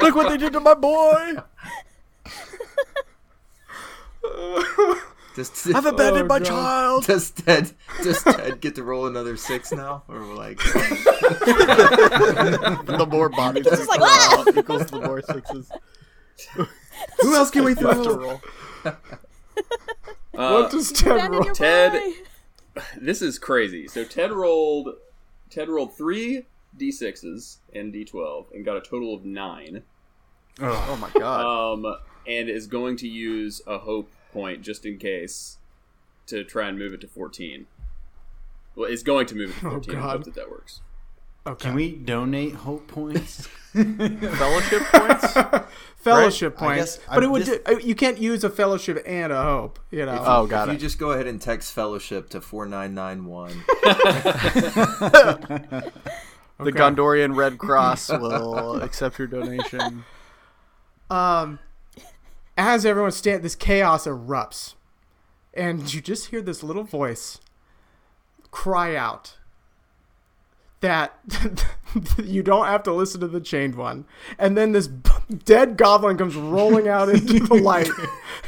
"Look what they did to my boy." Does, I've abandoned oh, my God. child. Does Ted, does Ted get to roll another six now? Or like the more bodies just like, ah! equals the more sixes. Who else can we throw? To roll? Uh, what does Ted roll? Ted, this is crazy. So Ted rolled, Ted rolled three d sixes and d twelve and got a total of nine. Oh, oh my God! Um, and is going to use a hope point just in case to try and move it to fourteen. Well, it's going to move it to fourteen. Oh, I hope that that works. Okay. Can we donate hope points? Fellowship points? Fellowship right? points. But I'm it would just... do, you can't use a fellowship and a hope, you know. If, oh, got if it. You just go ahead and text fellowship to four nine nine one. The okay. Gondorian Red Cross will accept your donation. Um As everyone stands, this chaos erupts, and you just hear this little voice cry out that you don't have to listen to the Chained One. And then this b- dead goblin comes rolling out into the light,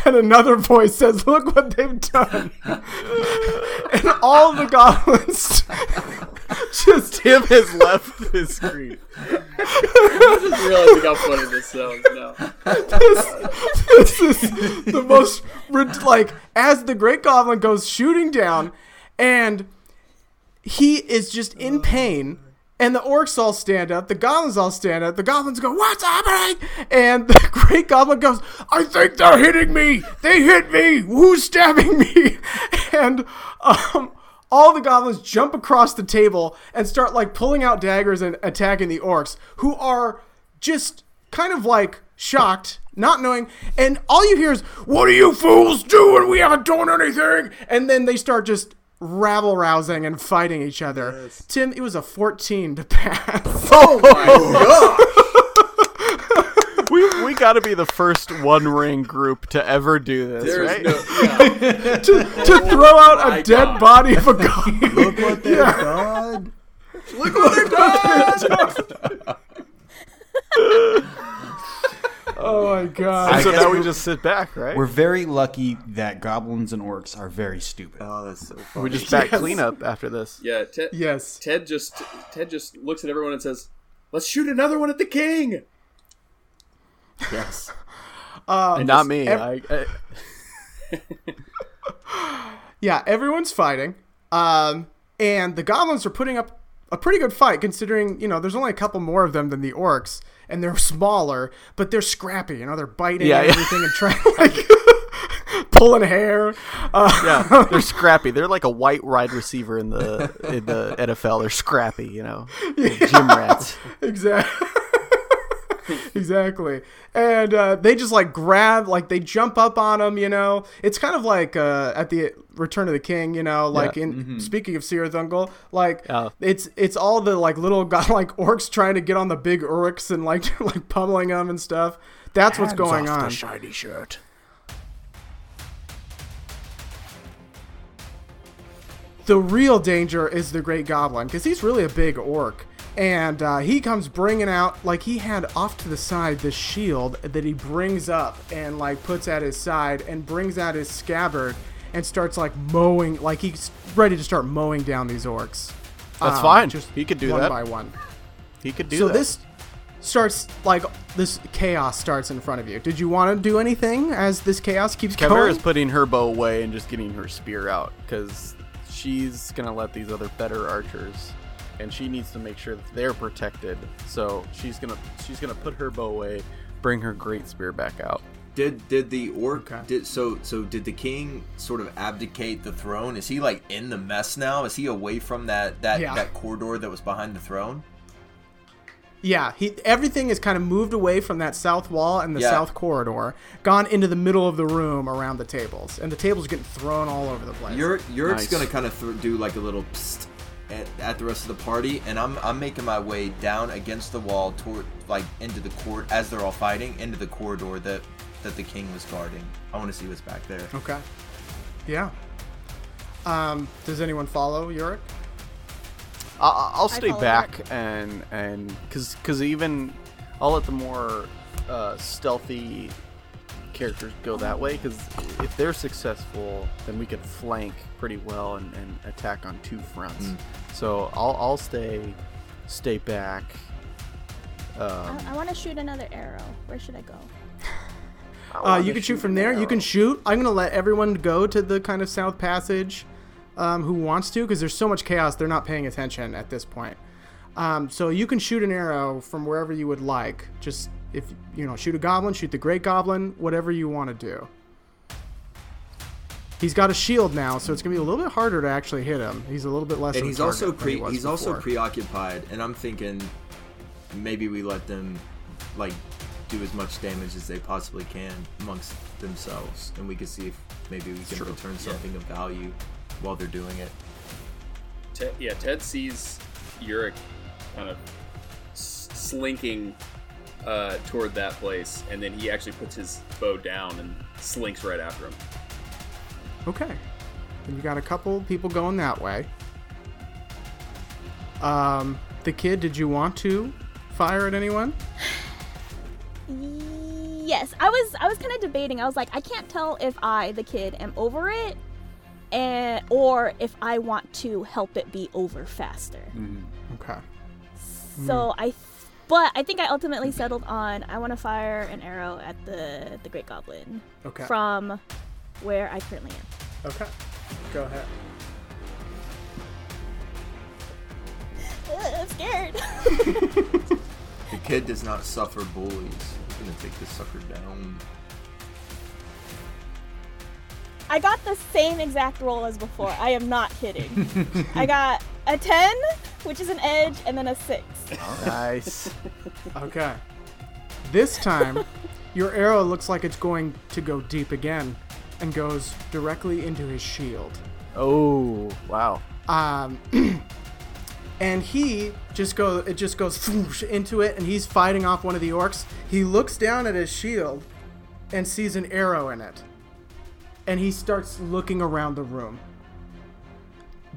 and another voice says, "Look what they've done." And all the goblins... Just him has left the screen. I'm just realizing how funny this sounds now. This, this is the most, like, as the great goblin goes shooting down, and he is just in pain, and the orcs all stand up, the goblins all stand up, the goblins go, "What's happening?" And the great goblin goes, "I think they're hitting me! They hit me! Who's stabbing me?" And, um... all the goblins jump across the table and start, like, pulling out daggers and attacking the orcs, who are just kind of, like, shocked, not knowing. And all you hear is, "What are you fools doing? We haven't done anything." And then they start just rabble-rousing and fighting each other. Yes. Tim, it was a fourteen to pass. Oh, my God. We, we got to be the first One Ring group to ever do this, There's right? No, yeah. to, to throw out a dead God. body of a god. Look what they've yeah. done. Look what they've done. Oh my god. And so now we just sit back, right? We're very lucky that goblins and orcs are very stupid. Oh, that's so funny. We just back yes. clean up after this. Yeah, Ted Yes. Ted just Ted just looks at everyone and says, "Let's shoot another one at the king." Yes. um, and not me. Ev- I, I... yeah, everyone's fighting. Um, and the goblins are putting up a pretty good fight, considering, you know, there's only a couple more of them than the orcs, and they're smaller, but they're scrappy, you know, they're biting yeah, and everything yeah. and trying to, like, pulling hair. Uh, yeah, they're scrappy. They're like a white wide receiver in the in the N F L. They're scrappy, you know, like yeah, gym rats. Exactly. Exactly. And uh, they just, like, grab, like, they jump up on him, you know. It's kind of like uh, at the Return of the King, you know, like, yeah, in mm-hmm. speaking of Cirith Ungol, like, oh. it's it's all the, like, little, guy, like, orcs trying to get on the big orcs and, like, like pummeling them and stuff. That's Hands what's going off on. The shiny shirt. The real danger is the Great Goblin, because he's really a big orc. And uh, he comes bringing out, like, he had off to the side this shield that he brings up and, like, puts at his side and brings out his scabbard and starts, like, mowing, like, he's ready to start mowing down these orcs. That's um, fine. Just he could do one that. One by one. He could do so that. So this starts, like, this chaos starts in front of you. Did you want to do anything as this chaos keeps Kavera's going? Kavera's putting her bow away and just getting her spear out because she's going to let these other better archers... And she needs to make sure that they're protected. So she's gonna she's gonna put her bow away, bring her great spear back out. Did did the orc okay. did so so did the king sort of abdicate the throne? Is he like in the mess now? Is he away from that that, yeah. that corridor that was behind the throne? Yeah, he everything is kind of moved away from that south wall and the yeah. south corridor, gone into the middle of the room around the tables, and the tables are getting thrown all over the place. Yur, Yurik's nice. gonna kind of th- do like a little. Psst. At, at the rest of the party, and I'm I'm making my way down against the wall toward like into the court as they're all fighting into the corridor that that the king was guarding. I want to see what's back there. Okay. Yeah. Um. Does anyone follow Yurik? I'll, I'll stay back Yurik. and and because because even I'll let the more uh, stealthy characters go that way because if they're successful, then we can flank pretty well and, and attack on two fronts. Mm. So I'll I'll stay stay back. Um, I, I want to shoot another arrow. Where should I go? I uh, you can shoot, shoot from there. Arrow. You can shoot. I'm gonna let everyone go to the kind of south passage um, who wants to because there's so much chaos. They're not paying attention at this point. Um, so you can shoot an arrow from wherever you would like. Just. If, you know, shoot a goblin, shoot the great goblin, whatever you want to do. He's got a shield now, so it's going to be a little bit harder to actually hit him. He's a little bit less. And he's also pre- he he's also preoccupied, and I'm thinking maybe we let them, like, do as much damage as they possibly can amongst themselves, and we can see if maybe we can True. return something yeah. of value while they're doing it. Ted, yeah, Ted sees Yurik kind of s- slinking... Uh, toward that place, and then he actually puts his bow down and slinks right after him. Okay. And you got a couple people going that way. Um, the kid, did you want to fire at anyone? Yes. I was I was kind of debating. I was like, I can't tell if I, the kid, am over it and, or if I want to help it be over faster. Mm. Okay. So mm. I think But I think I ultimately settled on I want to fire an arrow at the the Great Goblin okay. from where I currently am. Okay, go ahead. Ugh, I'm scared. The kid does not suffer bullies. We're gonna take this sucker down. I got the same exact roll as before. I am not kidding. I got a ten, which is an edge, and then a six. Nice. Okay. This time, your arrow looks like it's going to go deep again and goes directly into his shield. Oh, wow. Um, and he just go it just goes into it, and he's fighting off one of the orcs. He looks down at his shield and sees an arrow in it, and he starts looking around the room.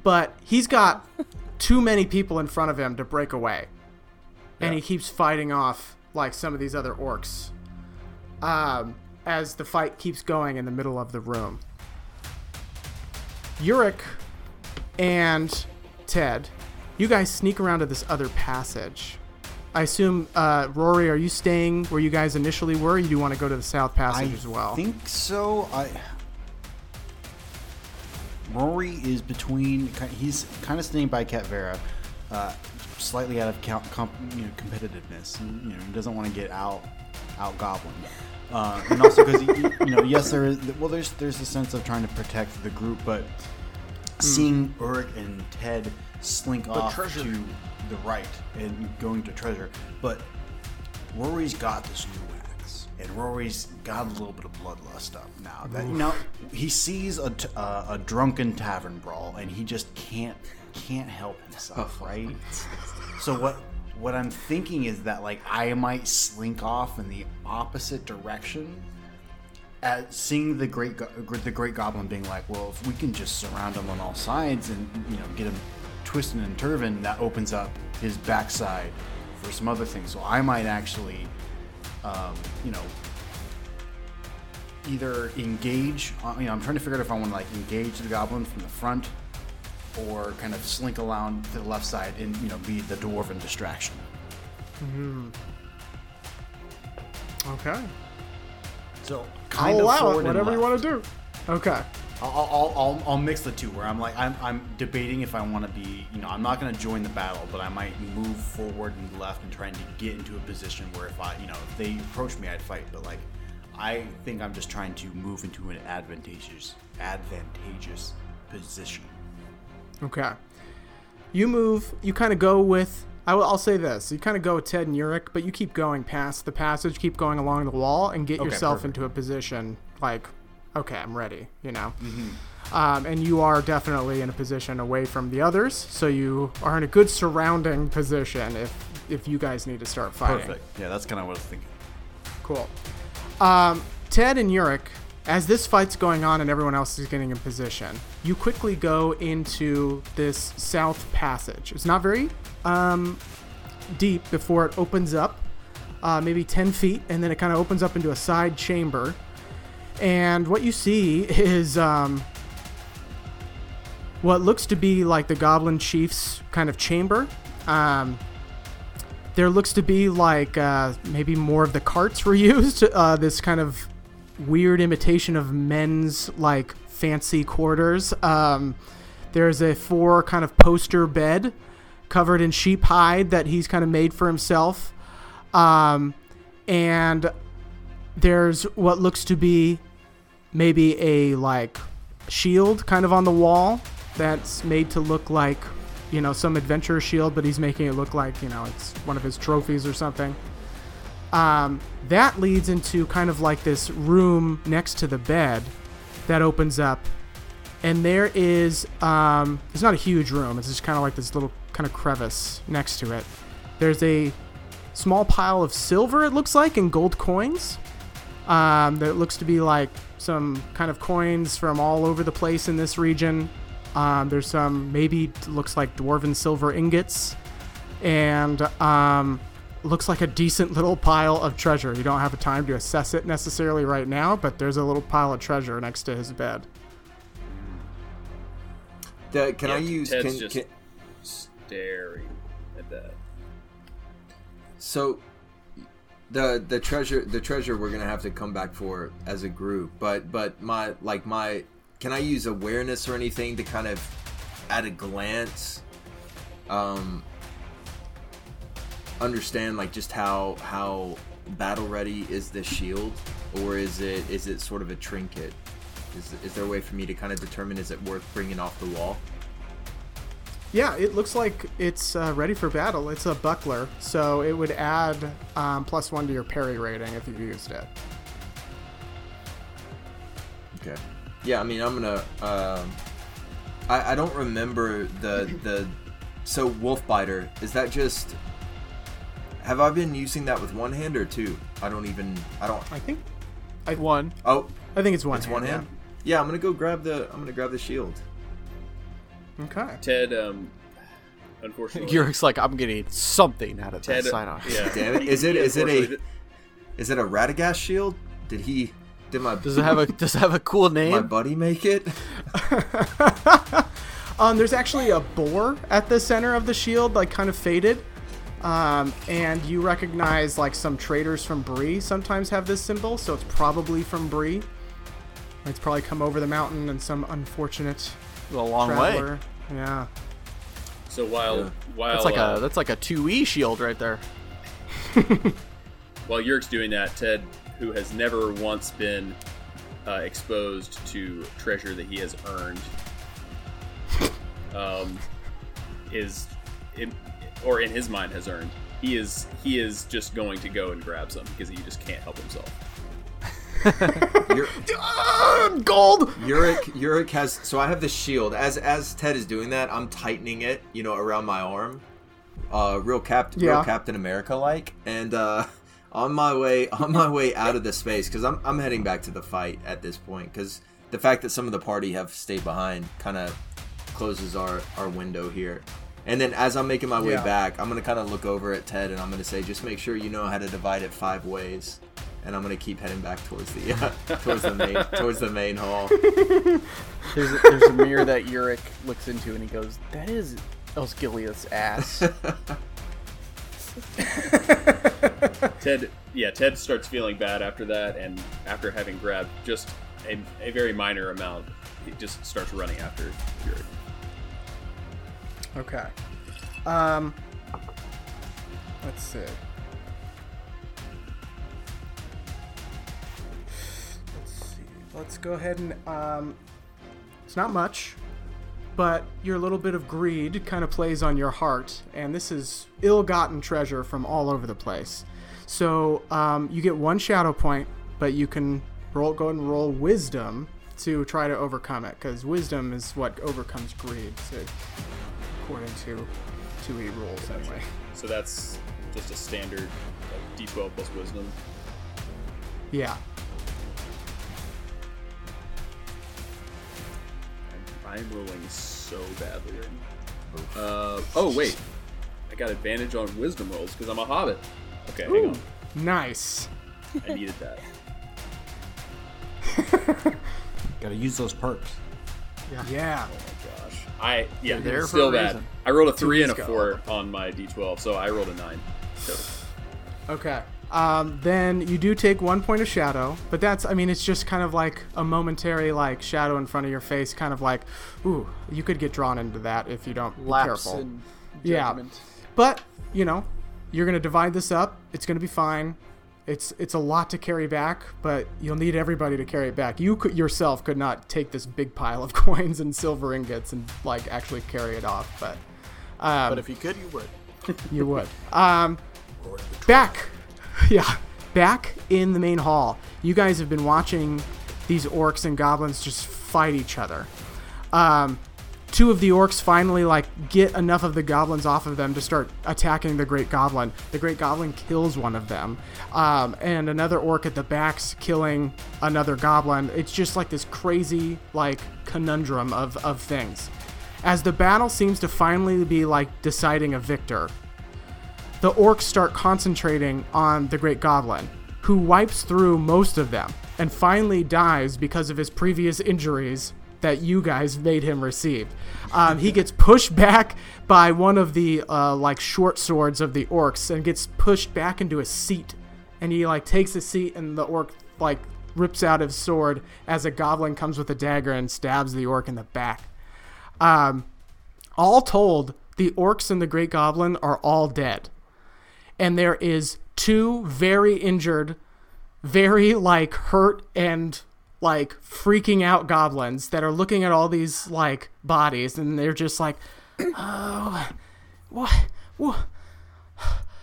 But he's got too many people in front of him to break away, yeah. and he keeps fighting off like some of these other orcs um, as the fight keeps going in the middle of the room. Yurik and Ted, you guys sneak around to this other passage. I assume, uh, Rory, are you staying where you guys initially were? Or you do want to go to the South Passage I as well? I think so. I... Rory is between... He's kind of staying by Cat Vera, uh, slightly out of comp, comp, you know, competitiveness. He, you know, he doesn't want to get out, out goblin. Uh, and also because, you know, yes, there is... Well, there's there's a sense of trying to protect the group, but mm. seeing Uruk and Ted slink the off treasure. to... the right and going to treasure, but Rory's got this new axe, and Rory's got a little bit of bloodlust up now. That, now he sees a, t- uh, a drunken tavern brawl, and he just can't can't help himself, right? So what what I'm thinking is that like I might slink off in the opposite direction, at seeing the great go- the great goblin being like, well, if we can just surround him on all sides and you know get him. Twisting and turvin, that opens up his backside for some other things. So I might actually, um, you know, either engage. You know, I'm trying to figure out if I want to like engage the goblin from the front, or kind of slink around to the left side and you know be the dwarven distraction. Hmm. Okay. So kind I'll of allow forward it, whatever you want to do. Okay. I'll, I'll I'll mix the two where I'm like I'm I'm debating if I want to be you know I'm not going to join the battle, but I might move forward and left and trying to get into a position where if I you know if they approach me I'd fight, but like I think I'm just trying to move into an advantageous advantageous position. Okay, you move. You kind of go with I will, I'll say this. You kind of go with Ted and Yurik, but you keep going past the passage, keep going along the wall, and get okay, yourself perfect. into a position like. Okay, I'm ready, you know. Mm-hmm. Um, and you are definitely in a position away from the others, so you are in a good surrounding position if if you guys need to start fighting. Perfect. Yeah, that's kind of what I was thinking. Cool. Um, Ted and Yurik, as this fight's going on and everyone else is getting in position, you quickly go into this south passage. It's not very um, deep before it opens up, uh, maybe ten feet, and then it kind of opens up into a side chamber. And what you see is um, what looks to be like the Goblin Chief's kind of chamber. Um, there looks to be like uh, maybe more of the carts were used. Uh, this kind of weird imitation of men's like fancy quarters. Um, there's a four kind of poster bed covered in sheep hide that he's kind of made for himself. Um, and there's what looks to be maybe a like shield kind of on the wall that's made to look like, you know, some adventurer shield, but he's making it look like, you know, it's one of his trophies or something. Um, that leads into kind of like this room next to the bed that opens up. And there is, um, it's not a huge room. It's just kind of like this little kind of crevice next to it. There's a small pile of silver, it looks like, and gold coins. Um, that looks to be like some kind of coins from all over the place in this region. Um, there's some maybe looks like dwarven silver ingots, and um, looks like a decent little pile of treasure. You don't have a time to assess it necessarily right now, but there's a little pile of treasure next to his bed. The, can yeah, I use? Ted's can, just can, staring at that. So. The the treasure the treasure we're gonna have to come back for as a group, but but my like my can I use awareness or anything to kind of at a glance um understand like just how how battle ready is this shield, or is it is it sort of a trinket? Is is there a way for me to kind of determine is it worth bringing off the wall? Yeah, it looks like it's uh, ready for battle. It's a buckler, so it would add um, plus one to your parry rating if you used it. Okay. Yeah, I mean, I'm gonna. Uh, I I don't remember the the So Wolfbiter, is that just... Have I been using that with one hand or two? I don't even... I don't... I think... I, one. Oh. I think it's one it's hand. It's one hand? Yeah, yeah I'm going to go grab the... I'm going to grab the shield. Okay. Ted, um... unfortunately... Yurik's like, I'm going to need something out of Ted, that sign-off. Yeah. Damn it. Is it, yeah, is it a... Is it a Radagast shield? Did he... Did my does it have a does it have a cool name? My buddy make it. um, there's actually a boar at the center of the shield, like kind of faded, um, and you recognize like some traders from Bree sometimes have this symbol, so it's probably from Bree. It's probably come over the mountain and some unfortunate a long traveler. Way. Yeah. So while yeah. while that's like uh, a that's like a two E shield right there. While Yurik's doing that, Ted, who has never once been uh, exposed to treasure that he has earned, um, is, in, or in his mind has earned, he is he is just going to go and grab some because he just can't help himself. uh, gold! Yurik, Yurik has, so I have this shield. As as Ted is doing that, I'm tightening it, you know, around my arm, uh, real, Cap- yeah. real Captain America-like, and... Uh, On my way, on my way out of the space, because I'm I'm heading back to the fight at this point. Because the fact that some of the party have stayed behind kind of closes our, our window here. And then as I'm making my way yeah. back, I'm gonna kind of look over at Ted and I'm gonna say, just make sure you know how to divide it five ways. And I'm gonna keep heading back towards the uh, towards the main towards the main hall. There's a, there's a mirror that Yurik looks into and he goes, "That is Osgiliath's ass." Ted, yeah, Ted starts feeling bad after that, and after having grabbed just a, a very minor amount, he just starts running after Yuri. Okay. Um, let's see. Let's see. Let's go ahead and um, it's not much, but your little bit of greed kind of plays on your heart, and this is ill-gotten treasure from all over the place. So um, you get one shadow point, but you can roll, go ahead and roll wisdom to try to overcome it, because wisdom is what overcomes greed, so according to two E rules anyway. So that's just a standard like, D twelve plus wisdom? Yeah. I'm rolling so badly right now. Uh, oh, wait. I got advantage on wisdom rolls because I'm a hobbit. Okay, ooh, hang on. Nice. I needed that. Gotta use those perks. Yeah. yeah. Oh my gosh. I, yeah, they're still bad. I rolled a three and a four on my D twelve, so I rolled a nine. Total. Okay. Um, then you do take one point of shadow, but that's, I mean, it's just kind of like a momentary, like, shadow in front of your face, kind of like, ooh, you could get drawn into that if you don't be Lapse careful. In judgment. Yeah. But, you know, you're going to divide this up. It's going to be fine. It's it's a lot to carry back, but you'll need everybody to carry it back. You could, yourself could not take this big pile of coins and silver ingots and, like, actually carry it off, but... Um, but if you could, you would. You would. Um, back... Yeah, back in the main hall. You guys have been watching these orcs and goblins just fight each other. Um, two of the orcs finally, like, get enough of the goblins off of them to start attacking the Great Goblin. The Great Goblin kills one of them. Um, and another orc at the back's killing another goblin. It's just, like, this crazy, like, conundrum of, of things. As the battle seems to finally be, like, deciding a victor, the orcs start concentrating on the Great Goblin, who wipes through most of them and finally dies because of his previous injuries that you guys made him receive. Um, he gets pushed back by one of the uh, like short swords of the orcs and gets pushed back into a seat. And he like takes a seat and the orc like rips out his sword as a goblin comes with a dagger and stabs the orc in the back. Um, all told, the orcs and the Great Goblin are all dead. And there is two very injured, very, like, hurt and, like, freaking out goblins that are looking at all these, like, bodies. And they're just like, oh, what? what?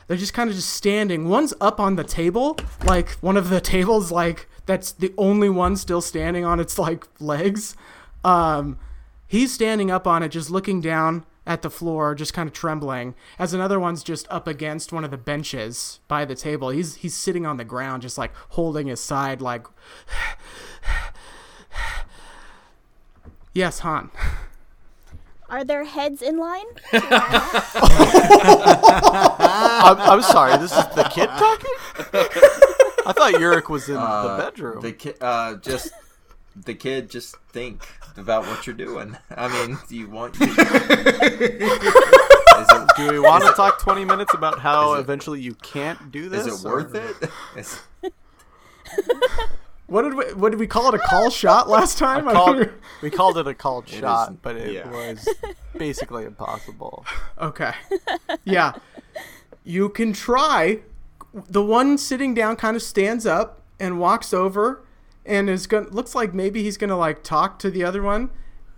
They're just kind of just standing. One's up on the table, like, one of the tables, like, that's the only one still standing on its, like, legs. Um, he's standing up on it, just looking down at the floor, just kind of trembling, as another one's just up against one of the benches by the table. He's he's sitting on the ground, just like holding his side, like, yes, Han. Are their heads in line? I'm, I'm sorry, this is the kid talking? I thought Yurik was in uh, the bedroom. The ki- uh, just... The kid, just think about what you're doing. I mean, do you want to... it, do we want to it, talk twenty minutes about how it, eventually you can't do this? Is it worth it? Is... What did we What did we call it? A call shot last time? Called, we called it a called it shot, is, but it yeah. was basically impossible. Okay. Yeah. You can try. The one sitting down kind of stands up and walks over and is going looks like maybe he's going to like talk to the other one,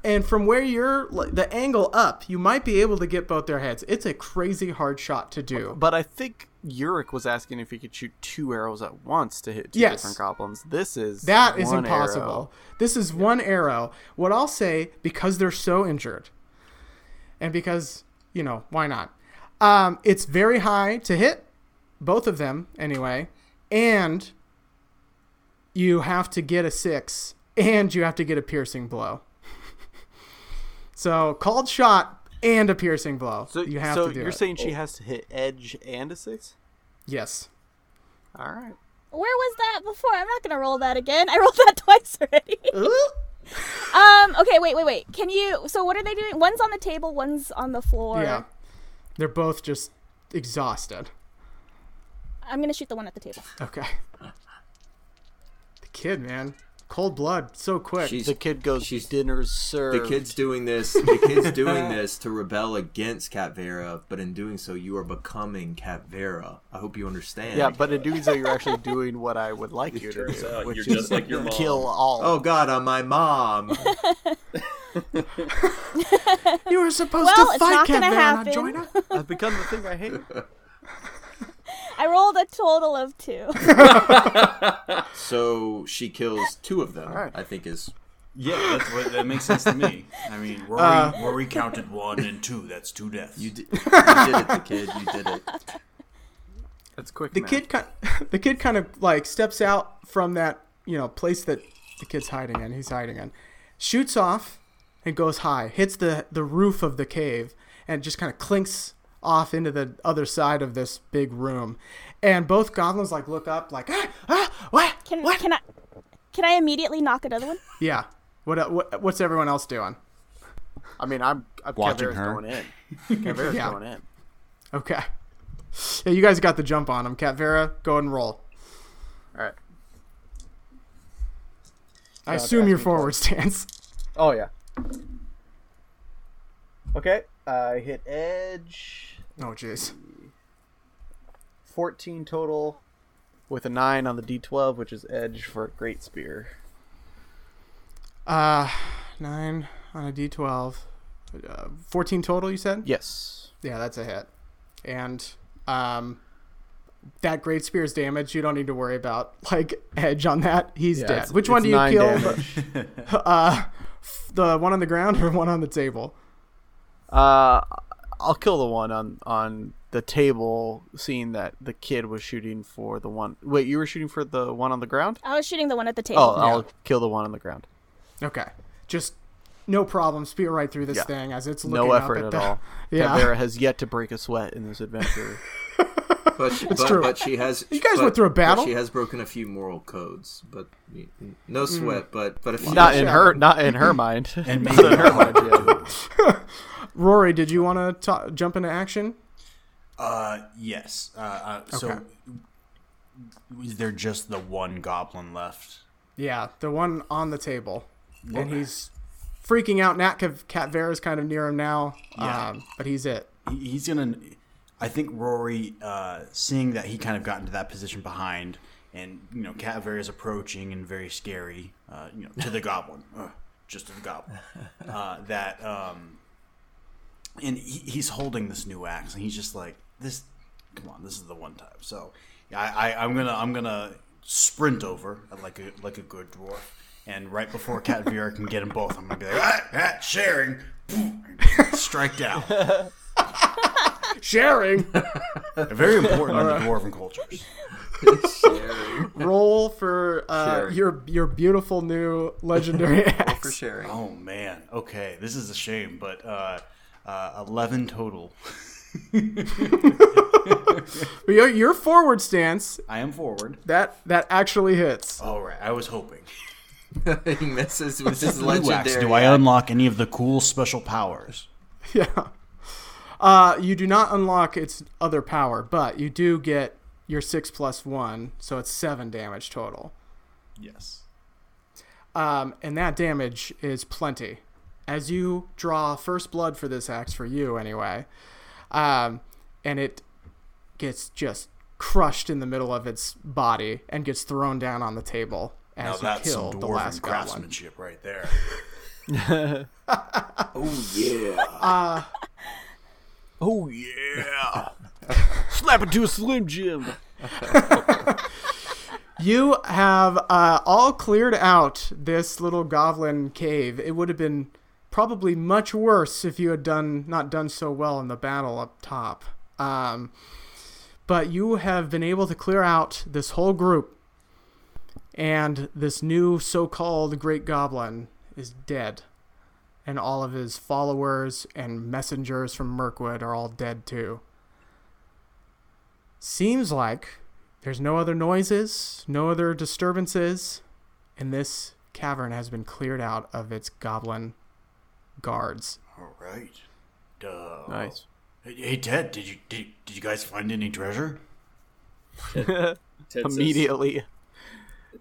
and from where you're the angle up, you might be able to get both their heads. It's a crazy hard shot to do. But I think Yurik was asking if he could shoot two arrows at once to hit two yes. different goblins. This is that is impossible. Arrow. This is yeah. one arrow. What I'll say, because they're so injured, and because you know why not? Um, it's very high to hit both of them anyway, and you have to get a six, and you have to get a piercing blow. So, called shot and a piercing blow. So, you have so to do you're it. saying she has to hit edge and a six? Yes. All right. Where was that before? I'm not going to roll that again. I rolled that twice already. um. Okay, wait, wait, wait. Can you... So, what are they doing? One's on the table, one's on the floor. Yeah. They're both just exhausted. I'm going to shoot the one at the table. Okay. Kid, man, cold blood so quick. She's, the kid goes, she's dinners served. The kid's doing this the kid's doing this to rebel against Cat Vera, but in doing so you are becoming Cat Vera. I hope you understand. Yeah, but in doing so you're actually doing what I would like you to do, out, which you're is just like your mom. Kill all. Oh god, I'm my mom. You were supposed well, to fight Cat Vera, join us. I've become the thing I hate. I rolled a total of two. So she kills two of them, right. I think is... Yeah, that's what, that makes sense to me. I mean, Rory, uh, Rory counted one and two. That's two deaths. You, di- you did it, the kid. You did it. That's quick, the kid, the kid kind of, like, steps out from that, you know, place that the kid's hiding in. He's hiding in. Shoots off and goes high. Hits the, the roof of the cave and just kind of clinks off into the other side of this big room, and both goblins like look up like ah, ah, what can what? can I can I immediately knock another one? Yeah. What, what what's everyone else doing? I mean, I'm, I'm watching Cat Vera's her going in. Cat Vera's yeah. going in. Okay. Yeah, you guys got the jump on him. Cat Vera, go ahead and roll. All right. I uh, assume your forward stance. Oh yeah. Okay. I uh, hit edge. Oh, jeez. fourteen total with a nine on the D twelve, which is edge for a great spear. Uh, nine on a D twelve. Uh, fourteen total, you said? Yes. Yeah, that's a hit. And um, that great spear is damaged. You don't need to worry about, like, edge on that. He's yeah, dead. It's, which it's one do you kill? uh, the one on the ground or one on the table? Uh, I'll kill the one on, on the table, seeing that the kid was shooting for the one... Wait, you were shooting for the one on the ground? I was shooting the one at the table. Oh, yeah. I'll kill the one on the ground. Okay. Just no problem. Spear right through this yeah. thing as it's looking up. No effort up at, at the... all. Yeah. Cavera has yet to break a sweat in this adventure. But she, it's but, true. But she has... You guys but, went through a battle. She has broken a few moral codes, but no sweat, mm. but, but a few... Not in, her, not in her mind. And maybe not in her mind, yeah. Rory, did you want to jump into action? Uh, yes. Uh, uh, okay. So is there just the one goblin left? Yeah, the one on the table. Okay. And he's freaking out. Nat Cat Vera's kind of near him now, yeah. um, but he's it. He's going to... I think Rory, uh, seeing that he kind of got into that position behind, and, you know, Cat Vera's approaching and very scary, uh, you know, to the goblin. Uh, just to the goblin. Uh, that... Um, And he, he's holding this new axe, and he's just like, "This, come on, this is the one time." So, I, I, I'm gonna, I'm gonna sprint over like a like a good dwarf, and right before Cat Vera can get them both, I'm gonna be like, "Ah, ah sharing," Striked out. Sharing. Very important in the dwarven cultures. Sharing. Roll for uh, your your beautiful new legendary axe. Roll for sharing. Oh, man. Okay. This is a shame, but uh, uh, eleven total. But your, your forward stance. I am forward. That that actually hits. All right. I was hoping. He misses with his legendary. Do I unlock any of the cool special powers? Yeah. Uh, you do not unlock its other power, but you do get your six plus one, so it's seven damage total. Yes. Um, and that damage is plenty. As you draw first blood for this axe, for you anyway, um, and it gets just crushed in the middle of its body and gets thrown down on the table as now you kill the last goblin. That's some dwarven craftsmanship right there. Oh, yeah. Uh... Oh, yeah. Slap it to a Slim Jim. You have uh, all cleared out this little goblin cave. It would have been probably much worse if you had done not done so well in the battle up top. Um, but you have been able to clear out this whole group. And this new so-called Great Goblin is dead. And all of his followers and messengers from Mirkwood are all dead too. Seems like there's no other noises, no other disturbances, and this cavern has been cleared out of its goblin guards. All right. Duh. Nice. Hey, hey Ted, did you did, did you guys find any treasure? Ted, Ted immediately. Says,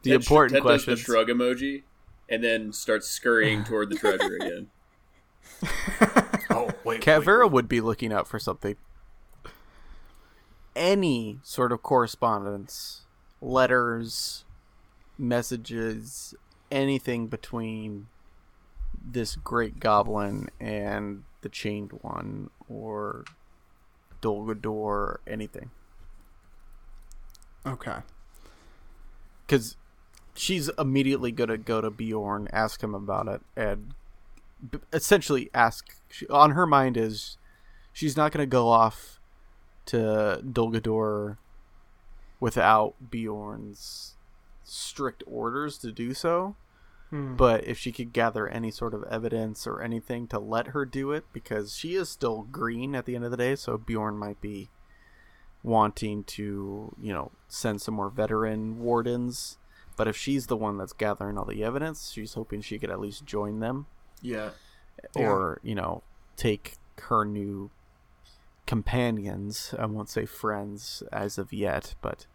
the Ted, important question. Ted does the shrug emoji and then starts scurrying toward the treasure again. Oh, wait. Cat wait, Vera wait. would be looking out for something. Any sort of correspondence, letters, messages, anything between this Great Goblin and the Chained One or Dol Guldur, anything. Okay. Because she's immediately going to go to Beorn, ask him about it, and essentially ask... She, on her mind is she's not going to go off to Dol Guldur without Beorn's strict orders to do so. Hmm. But if she could gather any sort of evidence or anything to let her do it, because she is still green at the end of the day, so Beorn might be wanting to, you know, send some more veteran wardens. But if she's the one that's gathering all the evidence, she's hoping she could at least join them. Yeah. Or, yeah. you know, take her new... companions. I won't say friends as of yet, but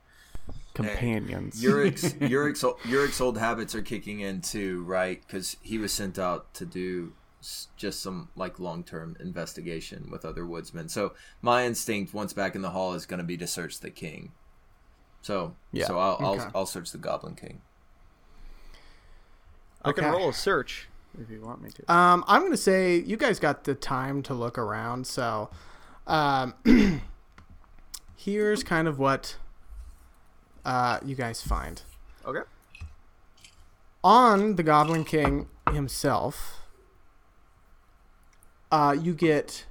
companions. Hey, Yurik's, Yurik's, Yurik's old habits are kicking in too, right? Because he was sent out to do just some like long-term investigation with other woodsmen. So my instinct once back in the hall is going to be to search the king. So yeah. so I'll, okay. I'll I'll search the Goblin King. I okay. can roll a search if you want me to. Um, I'm going to say you guys got the time to look around, so... Um, here's kind of what uh, you guys find. Okay. On the Goblin King himself, uh, you get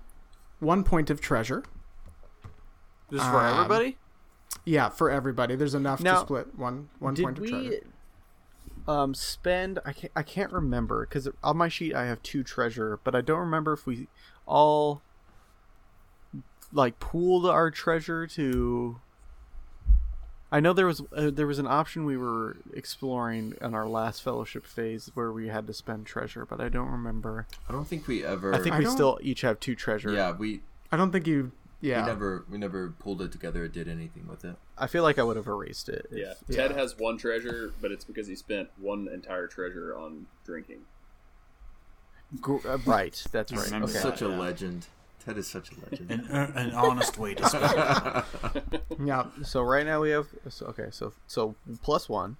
one point of treasure. This is um, for everybody? Yeah, for everybody. There's enough now, to split one one point of treasure. Did we um, spend... I can't, I can't remember, because on my sheet I have two treasure, but I don't remember if we all... like pooled our treasure to I know there was uh, there was an option we were exploring in our last fellowship phase where we had to spend treasure, but I don't remember. I don't think we ever I think I we don't... still each have two treasure. Yeah, we I don't think you yeah. We never we never pulled it together or did anything with it. I feel like I would have erased it. If, yeah. yeah. Ted has one treasure, but it's because he spent one entire treasure on drinking. Go- uh, right, that's right. Okay. Such a yeah. legend. Ted is such a legend. An, uh, an honest way to spend it. Yeah. So right now we have... So, okay, so so plus one.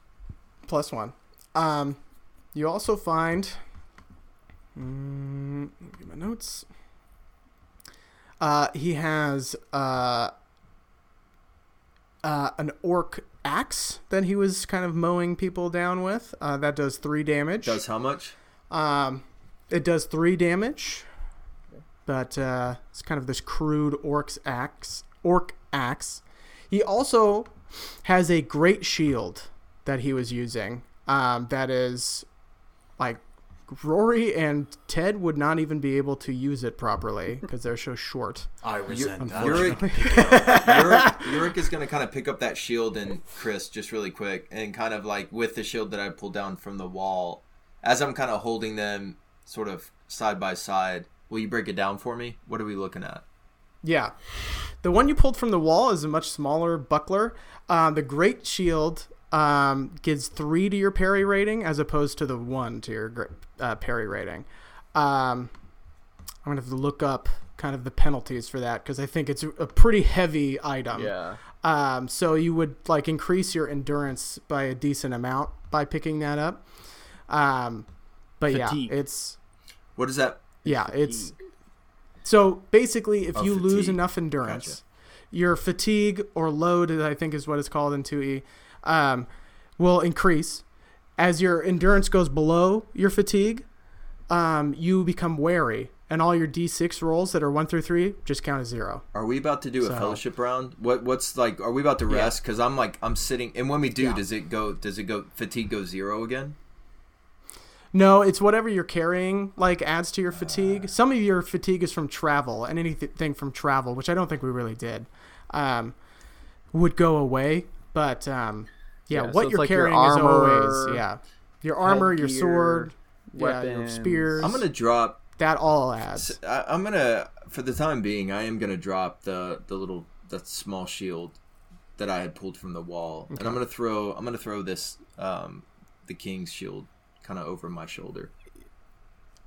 Plus one. Um, you also find... Um, let me get my notes. Uh, he has uh, uh, an orc axe that he was kind of mowing people down with. Uh, that does three damage. Does how much? Um, it does three damage. but uh, it's kind of this crude orc's axe. Orc axe. He also has a great shield that he was using. Um, that is, like, Rory and Ted would not even be able to use it properly because they're so short. I resent that. Yurik is going to kind of pick up that shield, and Chris, just really quick, and kind of like with the shield that I pulled down from the wall, as I'm kind of holding them sort of side by side, will you break it down for me? What are we looking at? Yeah. The one you pulled from the wall is a much smaller buckler. Um, the great shield um, gives three to your parry rating as opposed to the one to your uh, parry rating. Um, I'm going to have to look up kind of the penalties for that because I think it's a pretty heavy item. Yeah. Um, so you would like increase your endurance by a decent amount by picking that up. Um, but fatigue. yeah, it's, what is that? Yeah, fatigue. it's, so basically if oh, you fatigue. lose enough endurance, gotcha. your fatigue or load, I think is what it's called in two E, um, will increase. As your endurance goes below your fatigue, um, you become wary, and all your D six rolls that are one through three just count as zero. Are we about to do so, a fellowship round? What, what's like, are we about to rest? Yeah. Cause I'm like, I'm sitting, and when we do, yeah. does it go, does it go, fatigue go zero again? No, it's whatever you're carrying, like, adds to your fatigue. Some of your fatigue is from travel, and anything from travel, which I don't think we really did, um, would go away. But, um, yeah, yeah, what so you're like carrying your armor, is always, yeah. Your armor, headgear, your sword, weapons. Yeah, your spears. I'm going to drop... That all adds. I, I'm going to, for the time being, I am going to drop the, the little, that small shield that I had pulled from the wall. Okay. And I'm going to throw, I'm going to throw this, um, the king's shield kind of over my shoulder.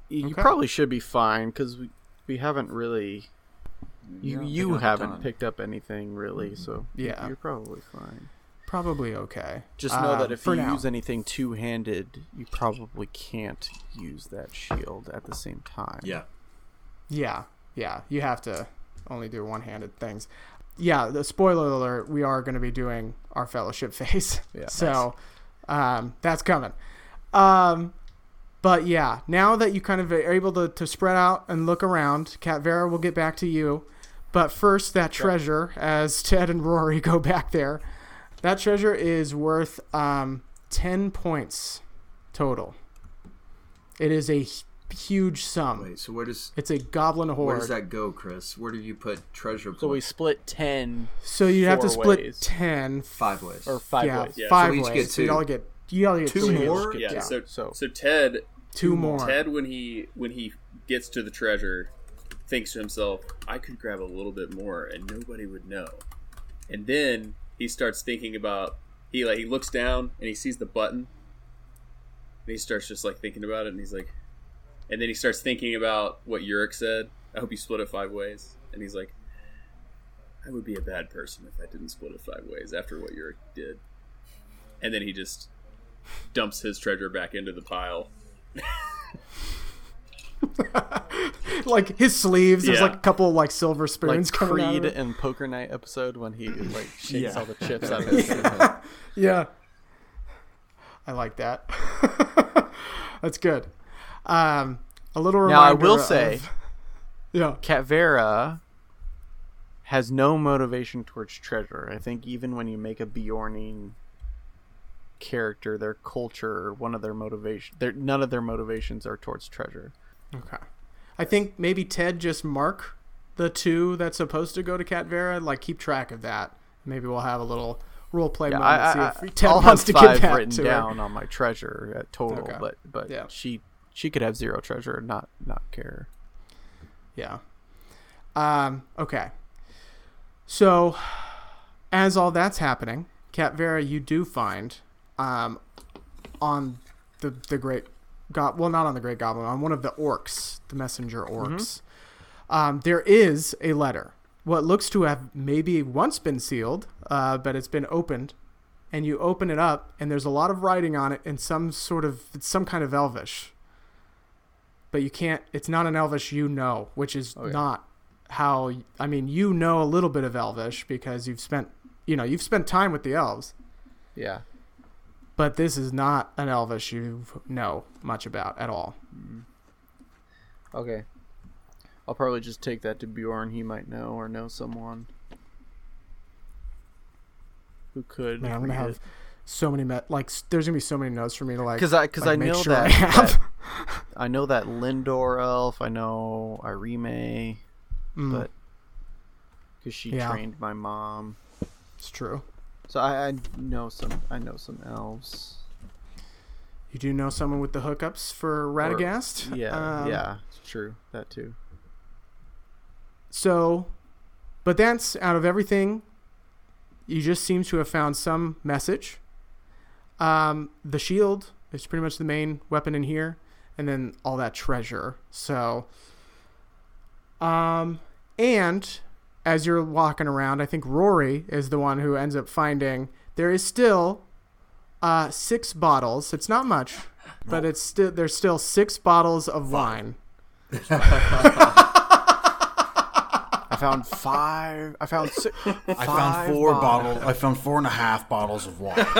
You okay. probably should be fine because we, we haven't really you no, you haven't picked up anything really, mm-hmm. so yeah, you're probably fine. Probably okay. Just know uh, that if you now. use anything two-handed, you probably can't use that shield at the same time. Yeah, yeah, yeah. You have to only do one-handed things. Yeah. The spoiler alert: we are going to be doing our fellowship phase, yeah, so nice. um, that's coming. Um, but yeah, now that you kind of are able to, to spread out and look around, Cat Vera will get back to you. But first, that treasure, as Ted and Rory go back there, that treasure is worth, um, ten points total. It is a huge sum. Wait, so where does... It's a goblin hoard. Where does that go, Chris? Where do you put treasure points? So we split ten. So you have to split ways. ten. Five ways. Or five yeah, ways. Yeah, five so ways. Get two. So you all get... Yeah, two, two more. Yeah, yeah. So, so so Ted, two more. Ted, when he when he gets to the treasure, thinks to himself, "I could grab a little bit more, and nobody would know." And then he starts thinking about he like he looks down and he sees the button, and he starts just like thinking about it, and he's like, and then he starts thinking about what Yurik said. I hope you split it five ways. And he's like, I would be a bad person if I didn't split it five ways after what Yurik did. And then he just dumps his treasure back into the pile. Like his sleeves, yeah. There's like a couple like silver spoons like coming Creed out of it. And Poker Night episode when he like shakes yeah. all the chips out of his yeah. yeah. I like that. That's good. Um, a little reminder. Now I will say of, yeah. Cat Vera has no motivation towards treasure. I think even when you make a Beorning character, their culture, one of their motivation, their none of their motivations are towards treasure. Okay, I think maybe Ted just mark the two that's supposed to go to Cat Vera, like keep track of that. Maybe we'll have a little role play yeah, moment. I, I, see if Ted I'll wants have to five get that written to down on my treasure at total, okay. but but yeah. she she could have zero treasure and not not care. Yeah. Um. Okay. So, as all that's happening, Cat Vera, you do find. Um, on the the great go- well not on the great goblin on one of the orcs, the messenger orcs, mm-hmm. um, there is a letter, what looks to have maybe once been sealed, uh, but it's been opened, and you open it up and there's a lot of writing on it in some sort of it's some kind of Elvish, but you can't it's not an Elvish you know, which is oh, yeah. not how I mean you know a little bit of Elvish because you've spent you know you've spent time with the elves, yeah. But this is not an Elvish you know much about at all. Okay. I'll probably just take that to Beorn. He might know or know someone who could. Man, I'm gonna have it. so many met like there's gonna be so many notes for me to like because I because like I know sure that, I, that I know that Lindor elf. I know Irimay, mm. but because she yeah. trained my mom. It's true. So I, I know some. I know some elves. You do know someone with the hookups for Radagast? Or, yeah, um, yeah, it's true. That too. So, but that's out of everything. You just seem to have found some message. Um, the shield is pretty much the main weapon in here. And then all that treasure. So, um, and as you're walking around, I think Rory is the one who ends up finding there is still... Uh, six bottles. It's not much, but it's still there's still six bottles of wine. I found five. I found six. I found four bottles. bottles. I found four and a half bottles of wine. It's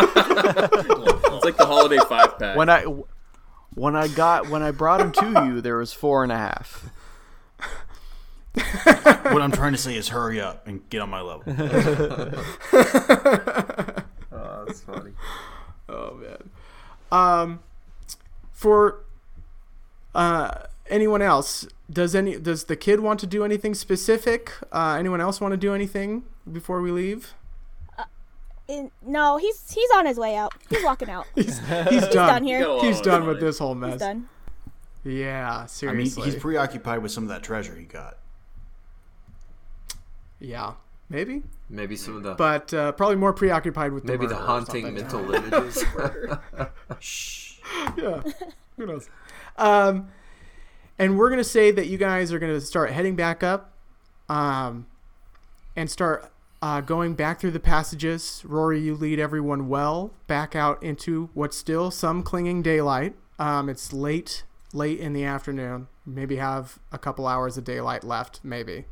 like the holiday five pack. When I when I got when I brought them to you, there was four and a half. What I'm trying to say is, hurry up and get on my level. Oh, that's funny. Oh, man. Um, for uh, anyone else, does any does the kid want to do anything specific? Uh, anyone else want to do anything before we leave? Uh, in, no, he's he's on his way out. He's walking out. he's, he's, he's done. done here. He's done with this whole mess. He's done. Yeah, seriously. I mean, he's preoccupied with some of that treasure he got. Yeah. Maybe. Maybe some of the... But uh, probably more preoccupied with the Maybe the haunting mental images. Shh. Yeah. Who knows? Um, and we're going to say that you guys are going to start heading back up um, and start uh, going back through the passages. Rory, you lead everyone well back out into what's still some clinging daylight. Um, it's late, late in the afternoon. Maybe have a couple hours of daylight left, maybe.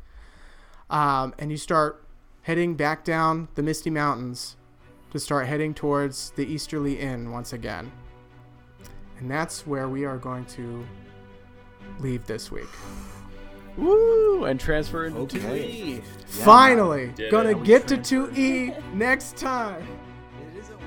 Um, and you start... heading back down the Misty Mountains to start heading towards the Easterly Inn once again. And that's where we are going to leave this week. Woo! And transfer into okay. two E. Yeah, finally! Gonna get to two E next time! It is a-